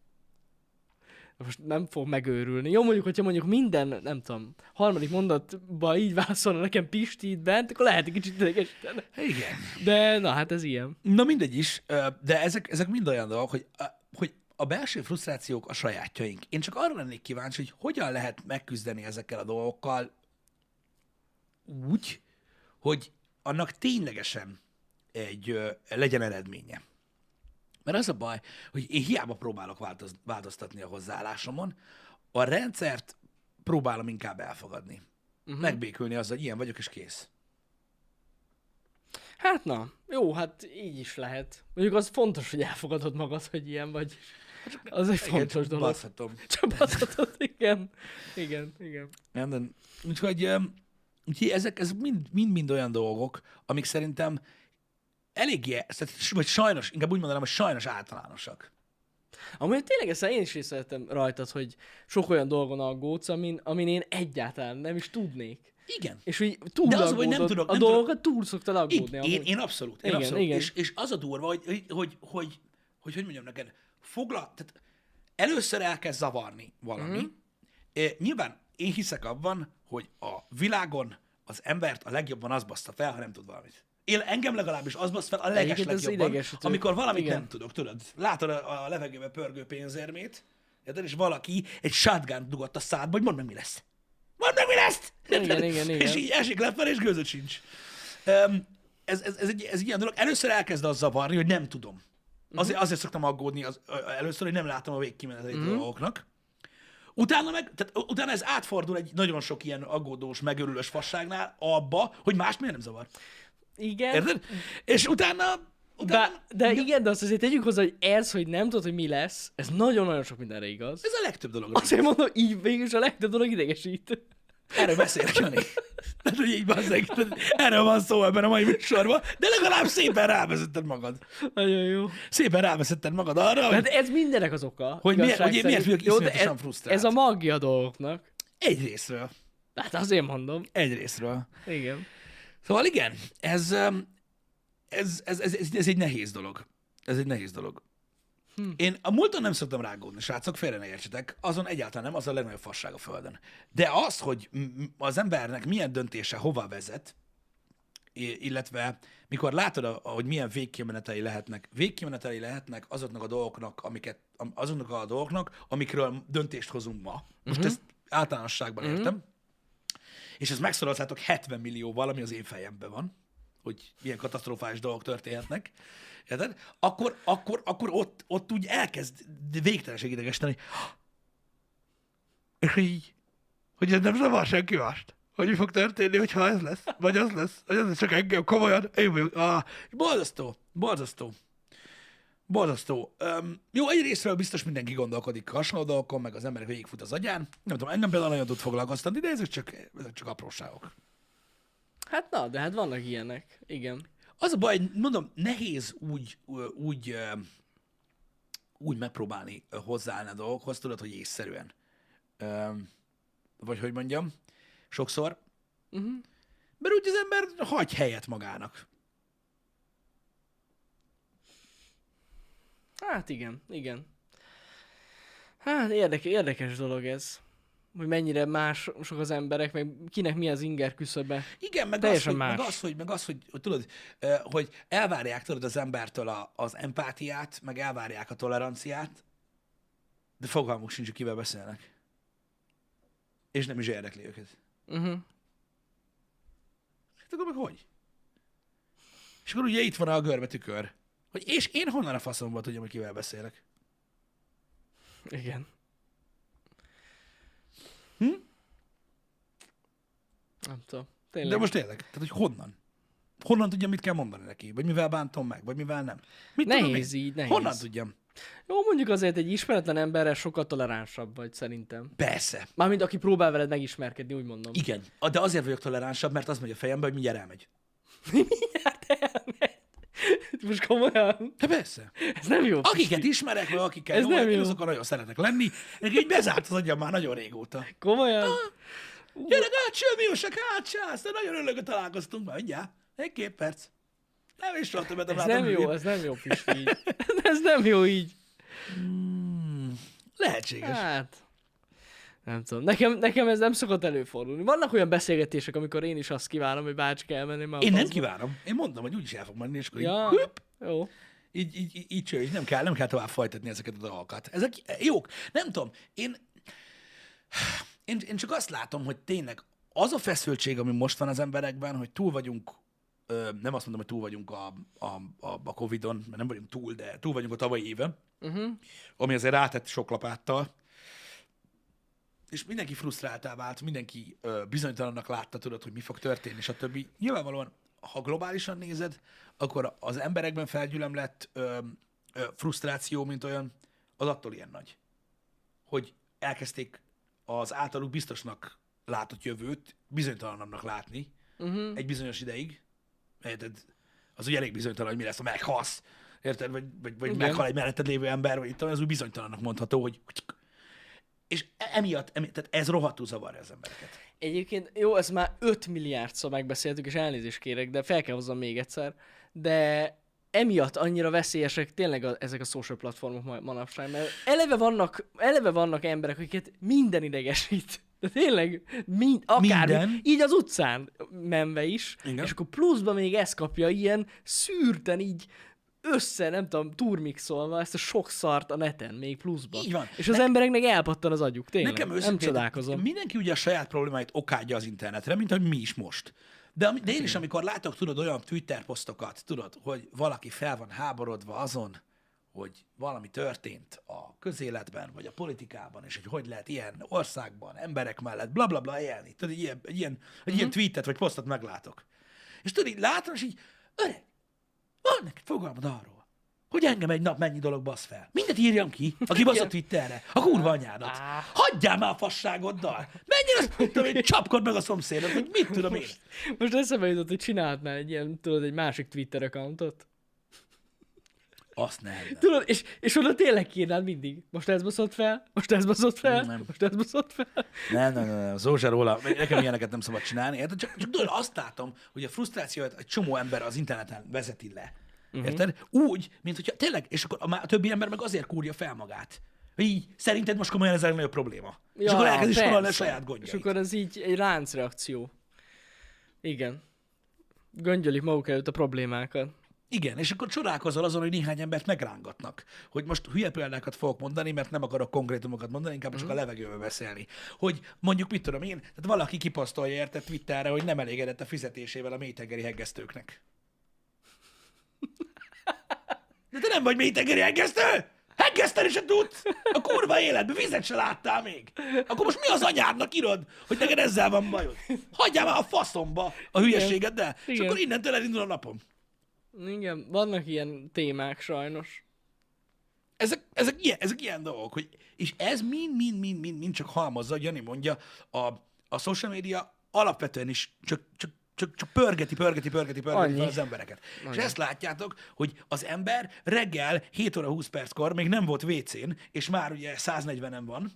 Most nem fog megőrülni. Jó, mondjuk, hogyha mondjuk minden, nem tudom, harmadik mondatban így válaszolna nekem Pisti itt bent, akkor lehet egy kicsit idegesíteni. Igen. De na, hát ez ilyen. Na mindegy is, de ezek, ezek mind olyan dolgok, hogy, hogy a belső frusztrációk a sajátjaink. Én csak arra lennék kíváncsi, hogy hogyan lehet megküzdeni ezekkel a dolgokkal úgy, hogy annak ténylegesen egy, legyen eredménye. Mert az a baj, hogy én hiába próbálok változ, változtatni a hozzáállásomon, a rendszert próbálom inkább elfogadni. Uh-huh. Megbékülni azzal, hogy ilyen vagyok, és kész. Hát na, jó, hát így is lehet. Mondjuk az fontos, hogy elfogadod magad, hogy ilyen vagy. Az egy fontos igen, dolog. Baszhatom. Csak baszhatod, igen. Igen, igen. Minden. Úgyhogy, úgyhogy ezek mind-mind olyan dolgok, amik szerintem eléggé, vagy sajnos, inkább úgy mondanám, hogy sajnos általánosak. Amúgy tényleg ezt én is észrevettem rajtad, hogy sok olyan dolgon aggódsz, amin, amin én egyáltalán nem is tudnék. Igen. És hogy túl de az, hogy nem tudok, a nem dolgokat túl szoktál aggódni. Én, én, én abszolút. Én igen, abszolút. Igen. És, és az a durva, hogy hogy, hogy, hogy, hogy, hogy mondjam neked, foglal, tehát először elkezd zavarni valami. Mm-hmm. É, nyilván én hiszek abban, hogy a világon az embert a legjobban az baszta fel, ha nem tud valamit. Én engem legalábbis az basz fel a leges legjobban, amikor valamit igen. nem tudok, tudod. Látod a, a levegőbe pörgő pénzérmét, és valaki egy shotgun dugott a szádba, hogy mondd meg, mi lesz. Mondd meg, mi lesz! Igen, igen, igen, igen. És így esik le fel, és gőzöt sincs. Um, ez, ez, ez, egy, ez egy ilyen dolog. Először elkezd az zavarni, hogy nem tudom. Azért, uh-huh. azért szoktam aggódni az, először, hogy nem látom a végkimenetelét uh-huh. a dolgoknak. Utána, meg, tehát utána ez átfordul egy nagyon sok ilyen aggódós, megörülős fasságnál abba, hogy más miért nem zavar. Igen. Érted? És utána... utána... De, de ja. igen, de azt azért tegyük hozzá, hogy ez, hogy nem tudod, hogy mi lesz, ez nagyon-nagyon sok mindenre igaz. Ez a legtöbb dolog. Azért mondom, így végülis a legtöbb dolog idegesít. Erről beszélek, Jani. Tehát, hogy így bazzeg. Erről van szó ebben a mai műsorban, de legalább szépen rávezetted magad. Nagyon jó. Szépen rávezetted magad arra, hogy... Hát ez mindenek az oka. Hogy, miért, hogy én miért vagyok iszonyatosan frusztrált. Ez a magja a dolgoknak. Egyrésztről. Hát azért mondom. Egyrésztről. Igen. Szóval igen, ez, ez, ez, ez, ez egy nehéz dolog. Ez egy nehéz dolog. Hm. Én a múlton nem szoktam rágódni, srácok, félre ne értsetek, azon egyáltalán nem, az a legnagyobb fasság a földön. De az, hogy az embernek milyen döntése hova vezet, illetve mikor látod, hogy milyen végkimenetei lehetnek, végkimenetei lehetnek azoknak a dolgoknak, amiket, azoknak a dolgoknak, amikről döntést hozunk ma. Most uh-huh. ezt általánosságban uh-huh. értem. És ezt megszoroltátok hetven millióval, ami az én fejemben van, hogy milyen katasztrofális dolgok történhetnek, érted? Akkor, akkor, akkor ott, ott úgy elkezd végtelenség idegesíteni. És így, hogy ez nem zavar senki mást. Hogy mi fog történni, hogyha ez lesz, vagy az lesz, vagy az lesz, csak engem komolyan, én vagyok. Ah, borzasztó, borzasztó. Borzasztó. Um, jó, egy részről biztos mindenki gondolkodik hasonló dolgokon, meg az emberek végigfut az agyán. Nem tudom, engem például nagyon tud foglalkoztatni, de ezek csak, ezek csak apróságok. Hát na, de hát vannak ilyenek. Igen. Az a baj, mondom, nehéz úgy, úgy, úgy megpróbálni hozzáállni a dolgokhoz, tudod, hogy észszerűen. Vagy hogy mondjam, sokszor. Uh-huh. Mert úgy az ember hagy helyet magának. Hát igen, igen. Hát érdekes, érdekes dolog ez, hogy mennyire mások az emberek, meg kinek mi az inger küszöbe. Igen, meg az, hogy, meg az, hogy, meg az, hogy, hogy tudod, hogy elvárják tudod az embertől a, az empátiát, meg elvárják a toleranciát, de fogalmuk sincs, hogy kivel beszélnek. És nem is érdekli őket. Uh-huh. Hát akkor meg hogy? És akkor ugye itt van a görbe tükör. Hogy és én honnan a faszomban tudjam, hogy kivel beszélek? Igen. Hm? Nem tudom. Tényleg. De most tényleg, tehát hogy honnan? Honnan tudjam, mit kell mondani neki? Vagy mivel bántom meg? Vagy mivel nem? Mit nehéz így, nehéz. Honnan tudjam? Jó, mondjuk azért egy ismeretlen emberrel sokkal toleránsabb vagy szerintem. Persze. Mármint aki próbál veled megismerkedni, úgy mondom. Igen, de azért vagyok toleránsabb, mert azt mondja a fejembe, hogy mindjárt elmegy. Mindjárt elmegy. Most komolyan? De persze. Ez nem jó. Akiket pici. Ismerek, vagy akikkel ez jól, én azokkal nagyon szeretek lenni. Én így bezárt az agyam már nagyon régóta. Komolyan? Ah, gyerek, hát sőmiósak, hát sász, de nagyon örülök, hogy találkoztunk már, mindjárt. Egy két perc. Nem is soha többet nem látom. Ez nem jó, ez nem jó, Pisti. Ez nem jó így. Hmm, lehetséges. Hát... Nem tudom. Nekem, nekem ez nem szokott előfordulni. Vannak olyan beszélgetések, amikor én is azt kívánom, hogy bácska elmenni már. Én nem kívánom. Én mondom, hogy úgyis el fog menni, és akkor ja. így, így, így, így csőj, nem kell, nem kell tovább folytatni ezeket a dolgokat. Ezek jók. Nem tudom. Én, én, én csak azt látom, hogy tényleg az a feszültség, ami most van az emberekben, hogy túl vagyunk, nem azt mondom, hogy túl vagyunk a, a, a Covidon, mert nem vagyunk túl, de túl vagyunk a tavalyi éven, uh-huh. ami azért rátett sok lapáttal, és mindenki frusztráltá vált, mindenki ö, bizonytalannak látta, tudod, hogy mi fog történni, stb. Nyilvánvalóan, ha globálisan nézed, akkor az emberekben felgyülemlett ö, ö, frusztráció, mint olyan, az attól ilyen nagy. Hogy elkezdték az általuk biztosnak látott jövőt bizonytalannak látni uh-huh. egy bizonyos ideig. Érted? Az ugye elég bizonytalan, hogy mi lesz, ha meghalsz. Érted? Vagy, vagy, vagy meghal egy melletted lévő ember, vagy itt, az úgy bizonytalannak mondható, hogy... És emiatt, emiatt, tehát ez rohadtul zavarja az embereket. Egyébként, jó, ezt már öt milliárdszor megbeszéltük, és elnézést kérek, de fel kell hozzam még egyszer. De emiatt annyira veszélyesek tényleg a, ezek a social platformok manapság, mert eleve vannak, eleve vannak emberek, akiket minden idegesít. De tényleg, mind, akármi, minden. Így az utcán menve is, igen. És akkor pluszban még ezt kapja ilyen szűrten így, össze, nem tudom, turmixolva ezt a sok szart a neten, még pluszban. Így van. És az ne... embereknek elpattan az agyuk, tényleg. Nekem nem csodálkozom. Mindenki ugye a saját problémáit okádja az internetre, mint ahogy mi is most. De, de én is, amikor látok, tudod, olyan Twitter posztokat, tudod, hogy valaki fel van háborodva azon, hogy valami történt a közéletben, vagy a politikában, és hogy hogy lehet ilyen országban, emberek mellett, blablabla bla, bla, élni. Tudod, egy ilyen, egy ilyen, uh-huh. ilyen tweetet, vagy posztot meglátok. És tudod, így látom, és így, öreg, van neked fogalmad arról, hogy engem egy nap mennyi dolog basz fel. Mindet írjam ki, aki baszott Twitterre, a kurva anyádat. Hagyjál már a fasságoddal. Menjél azt, mit tudom én, csapkod meg a szomszédot, hogy mit tudom én. Most, most eszembe jutott, hogy csinálhatnál egy ilyen, tudod, egy másik Twitter accountot. Azt nem. Tudod, és, és oda tényleg kírnád mindig. Most ez baszott fel, most ez baszott fel, nem. most ez baszott fel. Nem, nem, nem, nem. Zózsa róla, nekem ilyeneket nem szabad csinálni. Érted? Csak, csak tudod, azt látom, hogy a frusztrációt egy csomó ember az interneten vezeti le. Uh-huh. Érted? Úgy, mint hogyha tényleg, és akkor a, a többi ember meg azért kúrja fel magát. Így, szerinted most komolyan ez a legnagyobb probléma. Ja, és akkor elkezd sorolni a saját gondjait. És akkor ez így egy láncreakció. Igen. Göngyölik maguk előtt a problémákat. Igen, és akkor csodálkozol azon, hogy néhány embert megrángatnak. Hogy most hülye példákat fogok mondani, mert nem akarok konkrétumokat mondani, inkább csak mm. a levegőből beszélni. Hogy mondjuk, mit tudom én, tehát valaki kiposztolja érte Twitterre, hogy nem elégedett a fizetésével a mélytengeri hegesztőknek. De te nem vagy mélytengeri hegesztő? Hegeszteni se tudsz! A kurva életben vizet se láttál még! Akkor most mi az anyádnak írod, hogy neked ezzel van bajod? Hagyjál már a faszomba a hülyeségeddel, és akkor innentől elindul a napom. Igen, vannak ilyen témák sajnos. Ezek, ezek, ilyen, ezek ilyen dolgok, hogy, és ez mind-mind-mind csak halmozza, Jani mondja, a, a social media alapvetően is csak, csak, csak, csak pörgeti, pörgeti, pörgeti, pörgeti fel az embereket. Annyi. És ezt látjátok, hogy az ember reggel hét óra húsz perckor még nem volt vécén, és már ugye száznegyvenen van,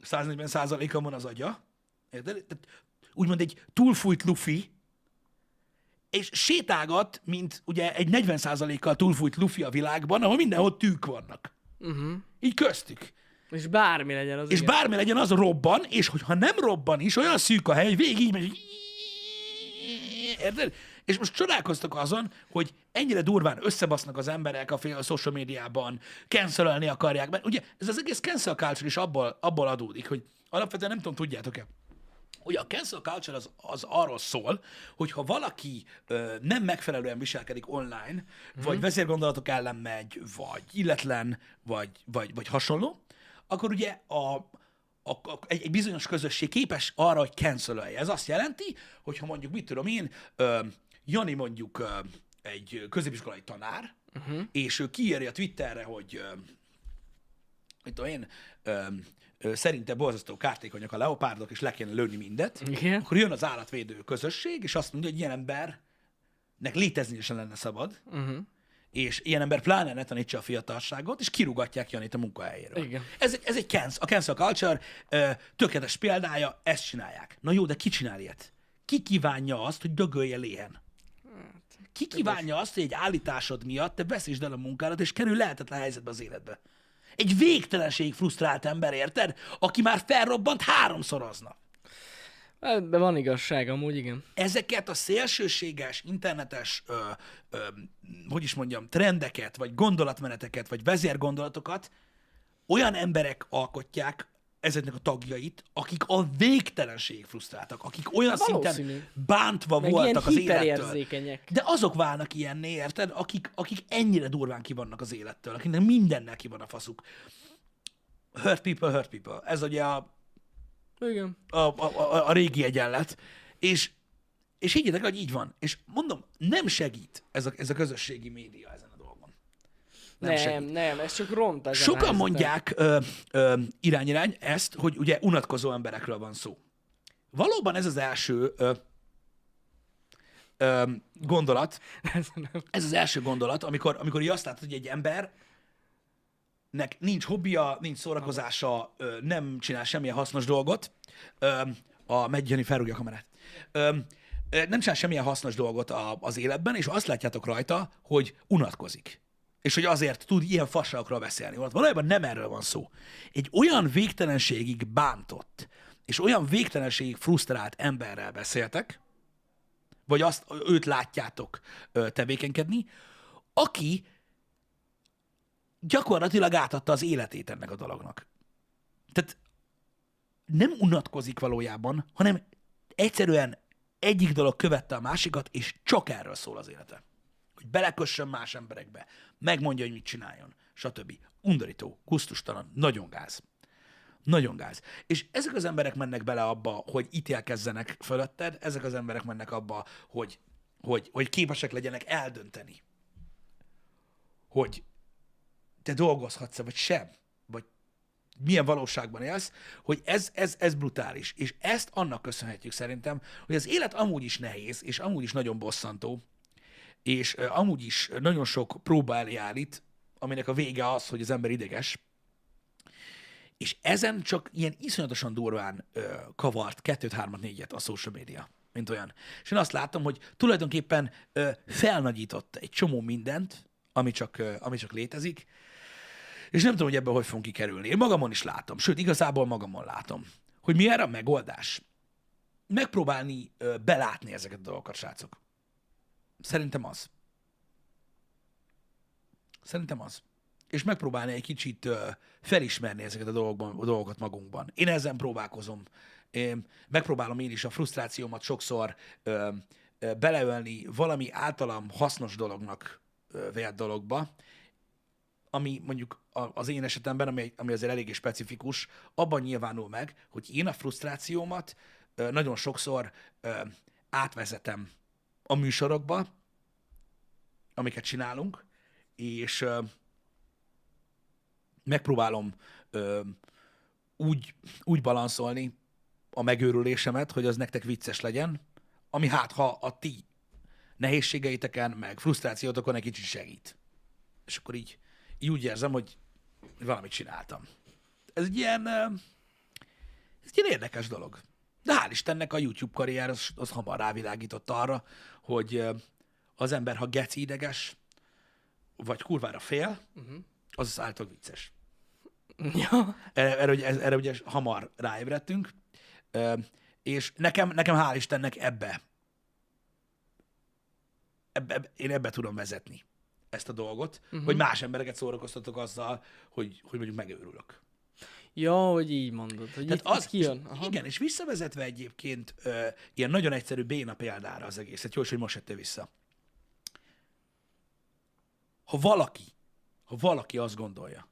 száznegyven százalékon van az agya, érted? Tehát úgymond egy túlfújt lufi, és sétálgat, mint ugye egy negyven százalékkal túlfújt lufi a világban, ahol mindenhol tűk vannak. Uh-huh. Így köztük. És bármi legyen az. És igen. bármi legyen az robban, és hogyha nem robban is, olyan szűk a hely, hogy végig így megy, hogy... Érted? És most csodálkoztak azon, hogy ennyire durván összebasznak az emberek a, a social médiában, cancelelni akarják. Mert ugye ez az egész cancel culture is abból, abból adódik, hogy alapvetően nem tudom, tudjátok-e, ugye a cancel culture az, az arról szól, hogy ha valaki ö, nem megfelelően viselkedik online, mm-hmm. vagy vezérgondolatok ellen megy, vagy illetlen, vagy, vagy, vagy hasonló, akkor ugye a, a, a, egy bizonyos közösség képes arra, hogy cancelelje. Ez azt jelenti, hogy ha mondjuk, mit tudom én, ö, Jani mondjuk ö, egy középiskolai tanár, mm-hmm. és ő kiírja Twitterre, hogy ö, mit tudom én, ö, szerinte borzasztó kártékonyak a leopárdok, és le kéne lőni mindet, igen. akkor jön az állatvédő közösség, és azt mondja, hogy ilyen embernek létezni sem lenne szabad, uh-huh. és ilyen ember pláne ne tanítsa a fiatalságot, és kirúgatják Janit a munkahelyéről. Igen. Ez, ez egy cancel, a cancel culture ö, tökéletes példája, ezt csinálják. Na jó, de ki csinál ilyet? Ki kívánja azt, hogy dögölje léhen? Ki kívánja azt, hogy egy állításod miatt te veszítsd el a munkádat, és kerül lehetetlen helyzetbe az életbe? Egy végtelenségig frusztrált ember, érted? Aki már felrobbant háromszor aznap. De van igazság, amúgy igen. Ezeket a szélsőséges, internetes, ö, ö, hogy is mondjam, trendeket, vagy gondolatmeneteket, vagy vezérgondolatokat olyan emberek alkotják ezeknek a tagjait, akik a végtelenség frusztráltak, akik olyan valószínű. Szinten bántva meg voltak az élettől. De azok válnak ilyenné, érted? Akik, akik ennyire durván kivannak az élettől, akiknek mindennel kivan a faszuk. Hurt people, hurt people. Ez ugye a igen. A, a, a, a régi egyenlet. És, és higgyétek, hogy így van. És mondom, nem segít ez a, ez a közösségi média ezen a dolgon. Nem, nem, segít. nem ez csak ront. Sokan mondják irány-irány ezt, hogy ugye unatkozó emberekről van szó. Valóban ez az első ö, ö, gondolat, ez az első gondolat, amikor, amikor azt látod, hogy egy ember nek nincs hobbija, nincs szórakozása, nem csinál semmilyen hasznos dolgot. A Meggyani felrúgja a kamerát. Nem csinál semmilyen hasznos dolgot az életben, és azt látjátok rajta, hogy unatkozik. És hogy azért tud ilyen fasságokról beszélni. Valójában nem erről van szó. Egy olyan végtelenségig bántott, és olyan végtelenségig frusztrált emberrel beszéltek, vagy azt őt látjátok tevékenykedni, aki gyakorlatilag átadta az életét ennek a dolognak. Tehát nem unatkozik valójában, hanem egyszerűen egyik dolog követte a másikat, és csak erről szól az élete. Hogy belekössön más emberekbe, megmondja, hogy mit csináljon, stb. Undorító, gusztustalan, nagyon gáz. Nagyon gáz. És ezek az emberek mennek bele abba, hogy ítélkezzenek fölötted, ezek az emberek mennek abba, hogy, hogy, hogy képesek legyenek eldönteni, hogy te dolgozhatsz vagy sem, vagy milyen valóságban élsz, hogy ez, ez, ez brutális. És ezt annak köszönhetjük szerintem, hogy az élet amúgy is nehéz, és amúgy is nagyon bosszantó, és amúgy is nagyon sok próba elé állít, aminek a vége az, hogy az ember ideges. És ezen csak ilyen iszonyatosan durván ö, kavart kettőt, hármat, négyet a social media, mint olyan. És én azt látom, hogy tulajdonképpen ö, felnagyított egy csomó mindent, ami csak, ö, ami csak létezik, és nem tudom, hogy ebből hogy fogunk kikerülni. Én magamon is látom, sőt, igazából magamon látom, hogy mi erre a megoldás. Megpróbálni ö, belátni ezeket a dolgokat, srácok. Szerintem az. Szerintem az. És megpróbálni egy kicsit ö, felismerni ezeket a, dolgokban, a dolgokat magunkban. Én ezen próbálkozom. Én megpróbálom én is a frusztrációmat sokszor ö, ö, beleölni valami általam hasznos dolognak vélt dologba, ami mondjuk az én esetemben, ami, ami azért eléggé specifikus, abban nyilvánul meg, hogy én a frusztrációmat nagyon sokszor átvezetem a műsorokba, amiket csinálunk, és megpróbálom úgy, úgy balanszolni a megőrülésemet, hogy az nektek vicces legyen, ami hát, ha a ti nehézségeiteken, meg frusztrációtokon egy kicsit segít. És akkor így, így úgy érzem, hogy valamit csináltam. Ez egy ilyen, ez egy ilyen érdekes dolog. De hál' Istennek a YouTube karrier az, az hamar rávilágított arra, hogy az ember, ha geci ideges, vagy kurvára fél, uh-huh. az az általában vicces. Ja. Erre, erre, erre ugye hamar ráébredtünk. És nekem, nekem hál' Istennek ebbe Ebbe, én ebbe tudom vezetni ezt a dolgot, uh-huh. hogy más embereket szórakoztatok azzal, hogy, hogy mondjuk megőrülök. Ja, hogy így mondod. Hogy tehát az, kijön. És, igen, és visszavezetve egyébként ö, ilyen nagyon egyszerű béna példára az egészet. Jó, és hogy most jöttél vissza. Ha valaki, ha valaki azt gondolja,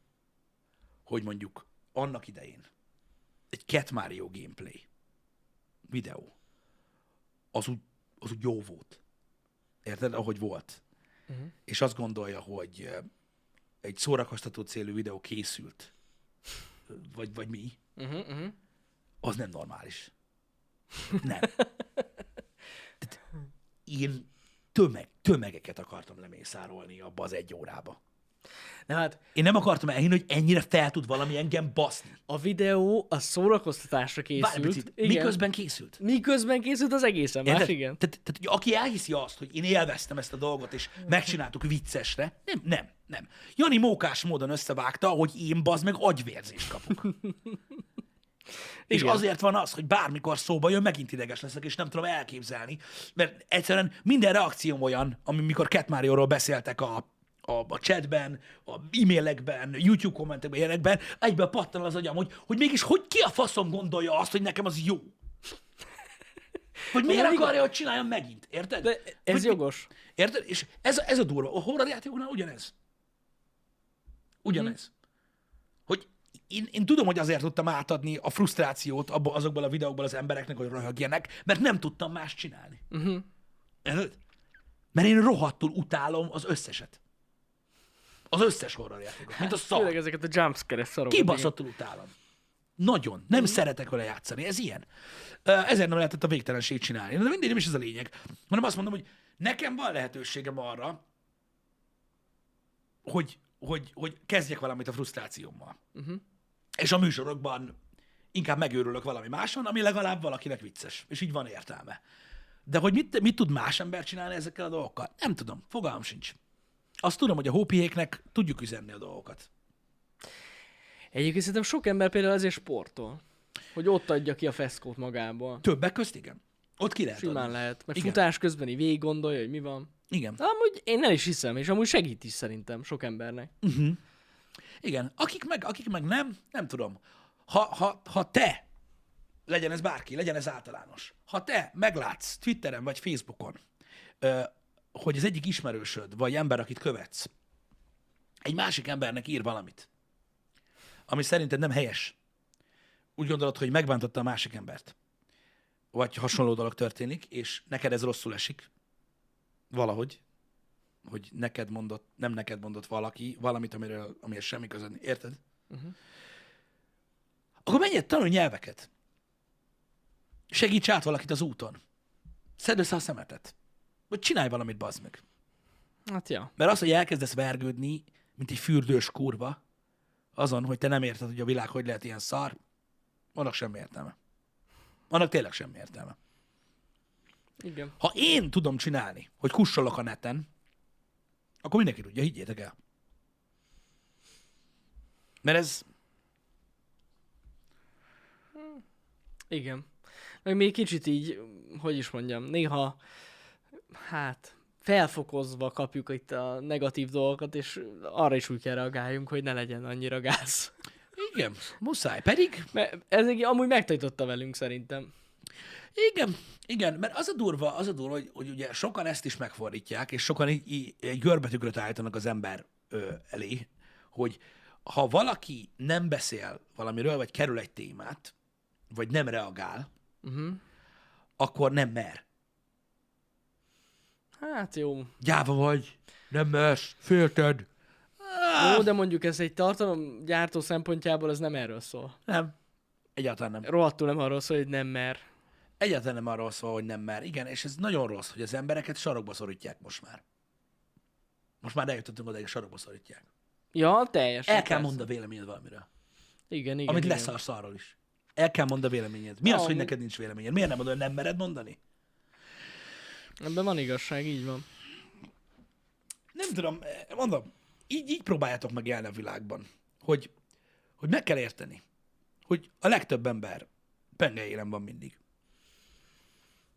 hogy mondjuk annak idején egy Cat Mario gameplay videó, az úgy, az úgy jó volt. Érted? Ahogy volt. Uh-huh. És azt gondolja, hogy egy szórakoztató célú videó készült, vagy, vagy mi, uh-huh, uh-huh. az nem normális. Nem. Tehát én tömeg, tömegeket akartam lemészárolni abba az egy órába. Na hát, én nem akartam elhinni, hogy ennyire fel tud valami engem baszni. A videó a szórakoztatásra készült. Igen. Miközben készült? Miközben készült az egészen más, igen. Tehát, tehát, tehát, aki elhiszi azt, hogy én élveztem ezt a dolgot, és megcsináltuk viccesre, nem, nem, nem. Jani mókás módon összevágta, hogy én bazd meg agyvérzést kapok. És igen. Azért van az, hogy bármikor szóba jön, megint ideges leszek, és nem tudom elképzelni, mert egyszerűen minden reakcióm olyan, amikor Cat Mario-ról beszéltek a a, a chatben, a e-mailekben, YouTube kommentekben, ilyenekben, egybe pattan az agyam, hogy, hogy mégis hogy ki a faszom gondolja azt, hogy nekem az jó? Hogy miért akarja, igaz? Hogy csináljam megint, érted? De ez hogy, jogos. Érted? És ez, ez a durva. A horrorjátékoknál ugyanez. Ugyanez. Hmm. Hogy én, én tudom, hogy azért tudtam átadni a frusztrációt abba, azokból a videókból az embereknek, hogy röhögjenek, mert nem tudtam más csinálni. Uh-huh. Érted? Mert én rohadtul utálom az összeset. Az összes horrorjátékot, mint a szar. Főleg ezeket a jumpscare-es szarokat. Kibaszottul utálom. Nagyon. Nem mm. szeretek vele játszani. Ez ilyen. Ezért nem lehetett a végtelenséget csinálni. De mindig nem is ez a lényeg. Hanem azt mondom, hogy nekem van lehetőségem arra, hogy, hogy, hogy kezdjek valamit a frusztrációmmal. Mm-hmm. És a műsorokban inkább megőrülök valami máson, ami legalább valakinek vicces. És így van értelme. De hogy mit, mit tud más ember csinálni ezekkel a dolgokkal? Nem tudom. Fogalmam sincs. Azt tudom, hogy a hópiéknek tudjuk üzenni a dolgokat. Egyébként szerintem sok ember például azért sportol, hogy ott adja ki a feszkót magába. Többek közt, igen. Ott ki lehet simán adni. Lehet, mert igen. Futás közben így végig gondolja, hogy mi van. Igen. De amúgy én el is hiszem, és amúgy segít is szerintem sok embernek. Uh-huh. Igen. Akik meg, akik meg nem, nem tudom. Ha, ha, ha te, legyen ez bárki, legyen ez általános, ha te meglátsz Twitteren vagy Facebookon, ö, hogy az egyik ismerősöd, vagy ember, akit követsz, egy másik embernek ír valamit, ami szerinted nem helyes. Úgy gondolod, hogy megbántotta a másik embert. Vagy hasonló dolog történik, és neked ez rosszul esik. Valahogy. Hogy neked mondott, nem neked mondott valaki valamit, amiről, amihez semmi között. Érted? Uh-huh. Akkor menjél, tanulj nyelveket. Segíts át valakit az úton. Szedd össze a szemetet. Vagy csinálj valamit, bazd meg. Hát ja. Mert az, hogy elkezdesz vergődni, mint egy fürdős kurva, azon, hogy te nem érted, hogy a világ hogy lehet ilyen szar, annak semmi értelme. Annak tényleg semmi értelme. Igen. Ha én tudom csinálni, hogy kussolok a neten, akkor mindenki tudja, higgyétek el. Mert ez... Igen. Meg még kicsit így, hogy is mondjam, néha... hát felfokozva kapjuk itt a negatív dolgokat, és arra is úgy kell reagáljunk, hogy ne legyen annyira gáz. Igen, muszáj. Pedig? Mert ez amúgy megtanította velünk szerintem. Igen, igen, mert az a durva, az a durva, hogy, hogy ugye sokan ezt is megfordítják, és sokan így, így, így görbetükröt állítanak az ember ö, elé, hogy ha valaki nem beszél valamiről, vagy kerül egy témát, vagy nem reagál, uh-huh. akkor nem mer. Hát jó. Gyáva vagy, nem mersz, félted. Ó, de mondjuk ez egy tartalomgyártó szempontjából ez nem erről szól. Nem. Egyáltalán nem. Rohadtul nem arról szól, hogy nem mer. Egyáltalán nem arról szól, hogy nem mer. Igen, és ez nagyon rossz, hogy az embereket sarokba szorítják most már. Most már eljutottunk oda, hogy sarokba szorítják. Ja, teljesen. El kell mondani a véleményed valamiről. Igen, igen. Amit igen. Lesz a szarról is. El kell mondani a véleményed. Mi az, hogy neked nincs véleményed? Miért nem mondod, hogy nem mered mondani? Ebben van igazság, így van. Nem tudom, mondom, így, így próbáljátok meg élni a világban, hogy, hogy meg kell érteni, hogy a legtöbb ember pengejéren van mindig.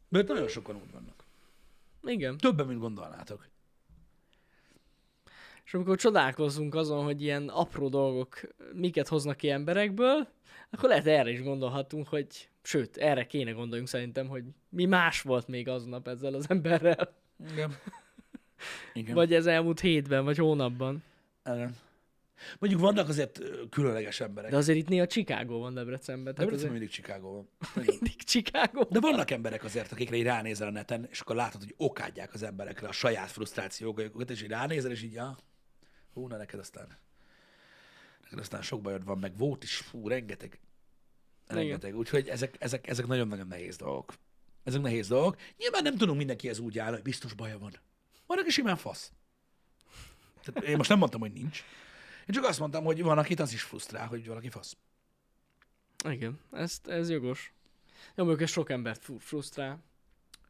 Mert nagyon sokan úgy vannak. Igen. Többen, mint gondolnátok. És amikor csodálkozunk azon, hogy ilyen apró dolgok miket hoznak ki emberekből, akkor lehet erre is gondolhatunk, hogy sőt, erre kéne gondoljunk szerintem, hogy mi más volt még aznap ezzel az emberrel. Igen. Igen. Vagy ez elmúlt hétben, vagy hónapban. Igen. Mondjuk vannak azért különleges emberek. De azért itt néha Chicago van Debrecenben. Debrecenben azért... mindig Chicago van. Mindig Chicago van. De vannak emberek azért, akikre így ránézel a neten, és akkor látod, hogy okádják az emberekre a saját frusztrációkat, és így ránézel, és így, ja, hú, na neked aztán, neked aztán sok bajod van, meg volt is, fú, rengeteg. Rengeteg. Úgyhogy ezek, ezek, ezek nagyon-nagyon nehéz dolgok. Ezek nehéz dolgok. Nyilván nem tudunk mindenkihez úgy állni, hogy biztos baja van. Van, aki simán fasz. Tehát én most nem mondtam, hogy nincs. Én csak azt mondtam, hogy van, akit az is frusztrál, hogy valaki fasz. Igen, ez, ez jogos. Jó, mondjuk ez sok embert frusztrál.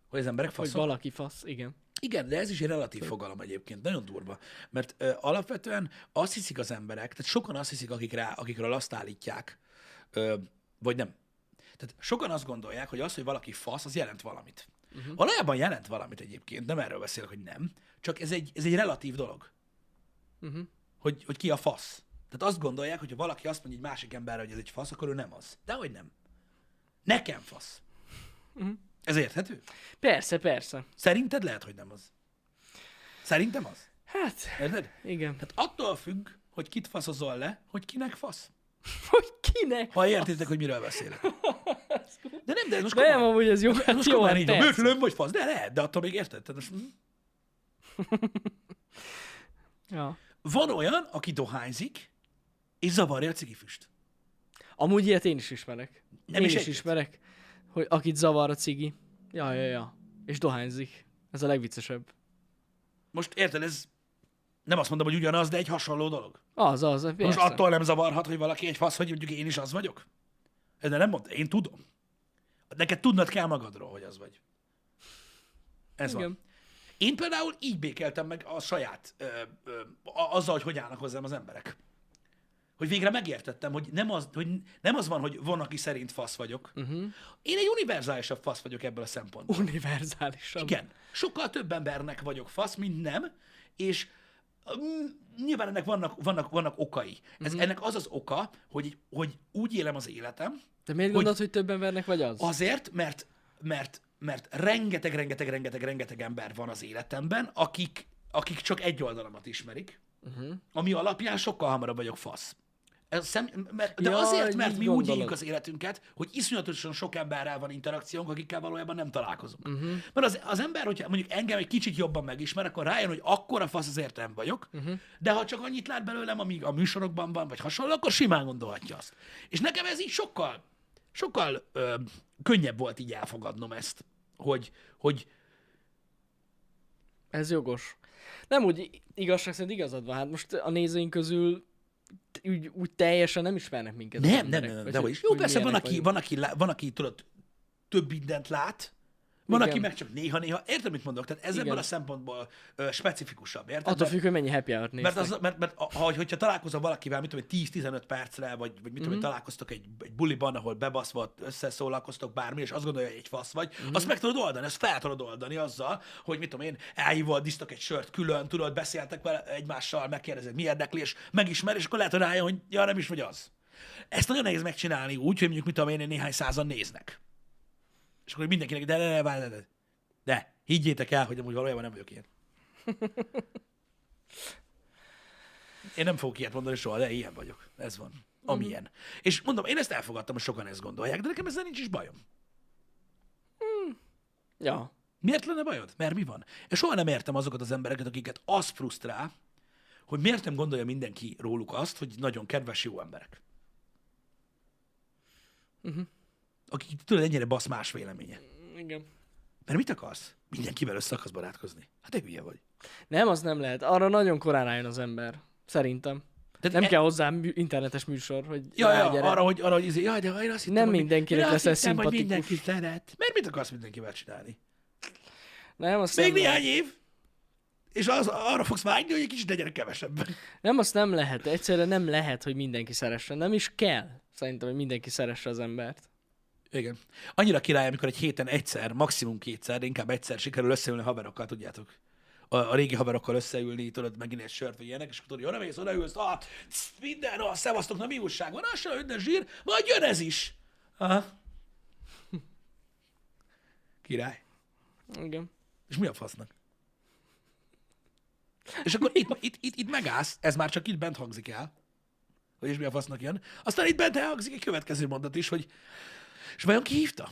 Hogy az emberek faszok? Hogy valaki fasz, igen. Igen, de ez is egy relatív Fő. fogalom egyébként, nagyon durva. Mert ö, alapvetően azt hiszik az emberek, tehát sokan azt hiszik, akik rá, akikről azt állítják, ö, vagy nem. Tehát sokan azt gondolják, hogy az, hogy valaki fasz, az jelent valamit. Uh-huh. Valójában jelent valamit egyébként, nem erről beszélek, hogy nem, csak ez egy, ez egy relatív dolog. Uh-huh. Hogy, hogy ki a fasz. Tehát azt gondolják, hogy ha valaki azt mondja egy másik emberre, hogy ez egy fasz, akkor ő nem az. Dehogy nem. Nekem fasz. Uh-huh. Ez érthető? Persze, persze. Szerinted lehet, hogy nem az. Szerintem az. Hát, érted? Igen. Tehát attól függ, hogy kit faszozol le, hogy kinek fasz. Hogy kinek ha értitek, fasz? Hogy miről beszélek. De nem, de most komolyan. Nem, amúgy ez jó. Hát most jó, komolyan így, műfülöm vagy fasz, de lehet, de attól még érted. Tehát most... ja. Van olyan, aki dohányzik, és zavarja a cigifüst. Amúgy ilyet én is ismerek. Nem én is, is ismerek. Hogy akit zavar a cigi. Ja, ja, ja. És dohányzik. Ez a legviccesebb. Most érted, ez nem azt mondom, hogy ugyanaz, de egy hasonló dolog. Az, az. Persze. Most attól nem zavarhat, hogy valaki egy fasz, hogy mondjuk én is az vagyok? Ez nem mondta. Én tudom. Neked tudnod kell magadról, hogy az vagy. Ez igen. Van. Én például így békeltem meg a saját, ö, ö, azzal, hogy hogy állnak hozzám az emberek. Hogy végre megértettem, hogy nem az, hogy nem az van, hogy van, aki szerint fasz vagyok. Uh-huh. Én egy univerzálisabb fasz vagyok ebből a szempontból. Univerzálisabb. Igen. Sokkal több embernek vagyok fasz, mint nem, és mm, nyilván ennek vannak, vannak, vannak okai. Uh-huh. Ez, ennek az az oka, hogy, hogy úgy élem az életem. De miért hogy gondolod, hogy több embernek vagy az? Azért, mert, mert, mert rengeteg, rengeteg, rengeteg, rengeteg ember van az életemben, akik, akik csak egy oldalamat ismerik, uh-huh. ami alapján sokkal hamarabb vagyok fasz. Szem, mert, de ja, azért, mert mi gondolod. Úgy éljük az életünket, hogy iszonyatosan sok emberrel van interakciónk, akikkel valójában nem találkozunk. Uh-huh. Mert az, az ember, hogyha mondjuk engem egy kicsit jobban megismer, akkor rájön, hogy akkora fasz azért nem vagyok, uh-huh. de ha csak annyit lát belőlem, amíg a műsorokban van, vagy hasonló, akkor simán gondolhatja azt. És nekem ez így sokkal, sokkal ö, könnyebb volt így elfogadnom ezt, hogy... hogy... Ez jogos. Nem úgy igazság szerint igazad van. Hát most a nézőink közül Úgy, úgy teljesen nem ismernek minket. Nem, nem, emberek, nem, nem, nem. Jó, persze van aki, van, aki, van, aki tudod, több mindent lát, van, igen. aki meg csak néha-néha. Érted, mit mondok? Tehát ez ebből a szempontból ö, specifikusabb, érted? Attól függ, hogy mennyi happy hour-t néztek. Mert, az, mert, mert a, hogyha találkozol valakivel, mit tudom, tíz-tizenöt percre, vagy, vagy mit tudom, mm-hmm. találkoztok egy, egy buliban, ahol bebaszva, összeszólalkoztok bármi, és azt gondolja, hogy egy fasz vagy, mm-hmm. azt meg tudod oldani, azt fel tudod oldani azzal, hogy mit tudom én, elhívódíztok egy sört külön, tudod, beszéltek vele egymással, megkérdezed, mi érdekli, és megismer, és akkor lehet, hogy rájön, hogy ja, nem is vagy az. Ezt nagyon nehéz megcsinálni úgy, hogy mondjuk, mit tudom én, néhány százan néznek. És akkor mindenkinek, de ne, ne, ne, ne, de higgyétek el, hogy amúgy valójában nem vagyok ilyen. Én nem fogok ilyet mondani soha, de ilyen vagyok. Ez van. Amilyen. Mm. És mondom, én ezt elfogadtam, hogy sokan ezt gondolják, de nekem ezzel nincs is bajom. Mm. Ja. Miért lenne bajod? Mert mi van? És soha nem értem azokat az embereket, akiket az frusztrál, hogy miért nem gondolja mindenki róluk azt, hogy nagyon kedves, jó emberek. Mhm. Aki tudod, ennyire basz más véleménye. Igen. Mert mit akarsz? Mindenkivel össze akarsz barátkozni. Hát te hülye vagy. Nem, az nem lehet. Arra nagyon korán rájön az ember. Szerintem. De nem e... kell hozzá mű, internetes műsor, hogy ja, ja, arra, hogy, arra, hogy jaj, de én azt hittem, nem mindenkinek lesz ez szimpatikus. Mindenki szeret. Mert mit akarsz mindenkivel csinálni? Nem, azt még nem néhány lehet. Év, és az, arra fogsz vágyni, hogy egy kicsit legyenek kevesebben. Nem, azt nem lehet. Egyszerűen nem lehet, hogy mindenki szeresse. Nem is kell, szerintem, hogy mindenki szeresse az embert. Igen. Annyira király, amikor egy héten egyszer, maximum kétszer, de inkább egyszer sikerül összeülni a haverokkal, tudjátok. A, a régi haverokkal összeülni, tudod, megint egy sört, vagy ilyenek, és akkor tudod, jó, nem ész, odaülsz, ah, csz, minden, ah, szevasztok, na mi újság van, ah, se, ötne zsír, majd jön ez is. Aha. Király. Igen. És mi a fasznak? És akkor itt, itt, itt, itt megállsz, ez már csak itt bent hangzik el, hogy és mi a fasznak jön. Aztán itt bent elhangzik egy következő mondat is, hogy és vajon ki hívta?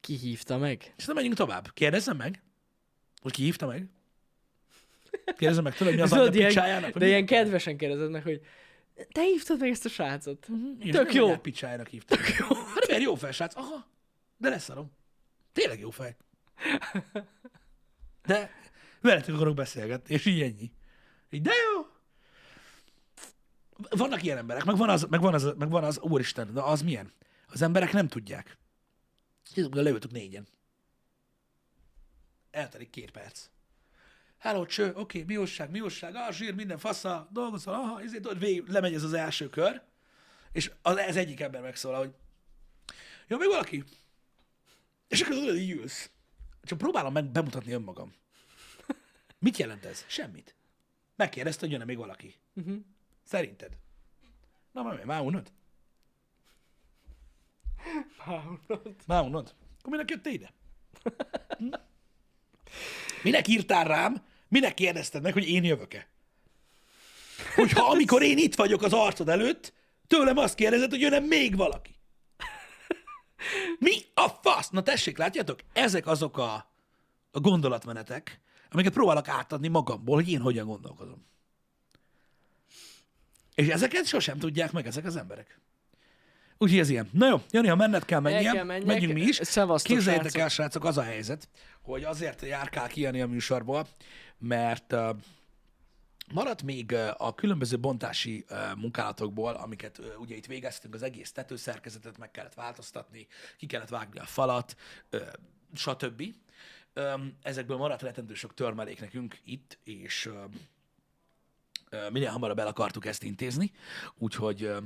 Ki hívta meg? És nem menjünk tovább. Kérdezzem meg, hogy ki hívta meg? Kérdezzem meg tőle, hogy mi az anyja picsájának. De ilyen kedvesen kérdezed meg, hogy te hívtad meg ezt a srácot. Mm-hmm. Tök jó. Én picsájának hívtam. Tök jó. Mert jó fej, srác. Aha. De leszarom. Tényleg jó fej. de veletek akarok beszélgetni, és így ennyi. Így, de jó. Vannak ilyen emberek, meg van az, meg van az, meg van az úristen, na az milyen? Az emberek nem tudják. Kézből leültük négyen. Eltelik két perc. Hello, cső, oké, okay, mi újság, mi újság, ah, zsír, minden faszal, dolgozol, aha, ezért ott végig lemegy ez az első kör, és az, ez egyik ember megszól, hogy jó, még valaki? És akkor tudod, így ülsz. Csak próbálom bemutatni önmagam. Mit jelent ez? Semmit. Megkérdezte, hogy jön-e még valaki. Uh-huh. Szerinted? Na, már már unod? Már unod? Már unod? Akkor minek jöttél ide? Hm? Minek írtál rám? Minek kérdezted meg, hogy én jövök-e? Hogyha amikor én itt vagyok az arcod előtt, tőlem azt kérdezed, hogy jön-e még valaki. Mi a fasz? Na tessék, látjátok? Ezek azok a, a gondolatmenetek, amiket próbálok átadni magamból, hogy én hogyan gondolkozom. És ezeket sosem tudják meg ezek az emberek. Úgyhogy ez ilyen. Na jó, Jani, ha menned kell menjen, menjünk mi is. Képzeljétek el, srácok, az a helyzet, hogy azért járkál ki Jani a műsorból, mert uh, maradt még uh, a különböző bontási uh, munkálatokból, amiket uh, ugye itt végeztünk, az egész tetőszerkezetet meg kellett változtatni, ki kellett vágni a falat, uh, stb. Um, ezekből maradt rettentő sok törmelék nekünk itt, és uh, uh, minél hamarabb el akartuk ezt intézni, úgyhogy... Uh,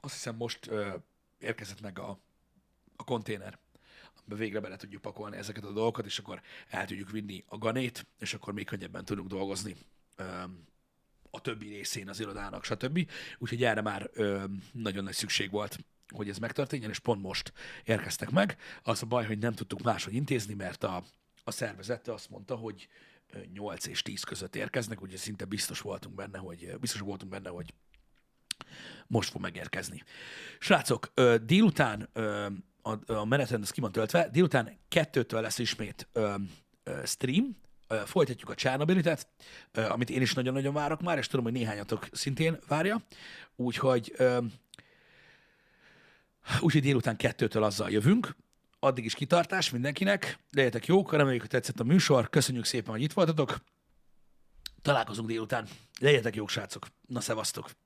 Azt hiszem, most ö, érkezett meg a, a konténer, amiben végre bele tudjuk pakolni ezeket a dolgokat, és akkor el tudjuk vinni a ganét, és akkor még könnyebben tudunk dolgozni ö, a többi részén az irodának, stb. Úgyhogy erre már ö, nagyon nagy szükség volt, hogy ez megtörténjen, és pont most érkeztek meg. Az a baj, hogy nem tudtuk máshogy intézni, mert a, a szervezete azt mondta, hogy nyolc és tíz között érkeznek, úgyhogy szinte biztos voltunk benne, hogy biztos voltunk benne, hogy most fog megérkezni. Srácok, délután a menetrend az ki van töltve, délután kettőtől lesz ismét stream, folytatjuk a Csernabilitet, amit én is nagyon-nagyon várok már, és tudom, hogy néhányatok szintén várja, úgyhogy úgyhogy délután kettőtől azzal jövünk, addig is kitartás mindenkinek, legyetek jók, reméljük, hogy tetszett a műsor, köszönjük szépen, hogy itt voltatok, találkozunk délután, legyetek jók, srácok, na szevasztok!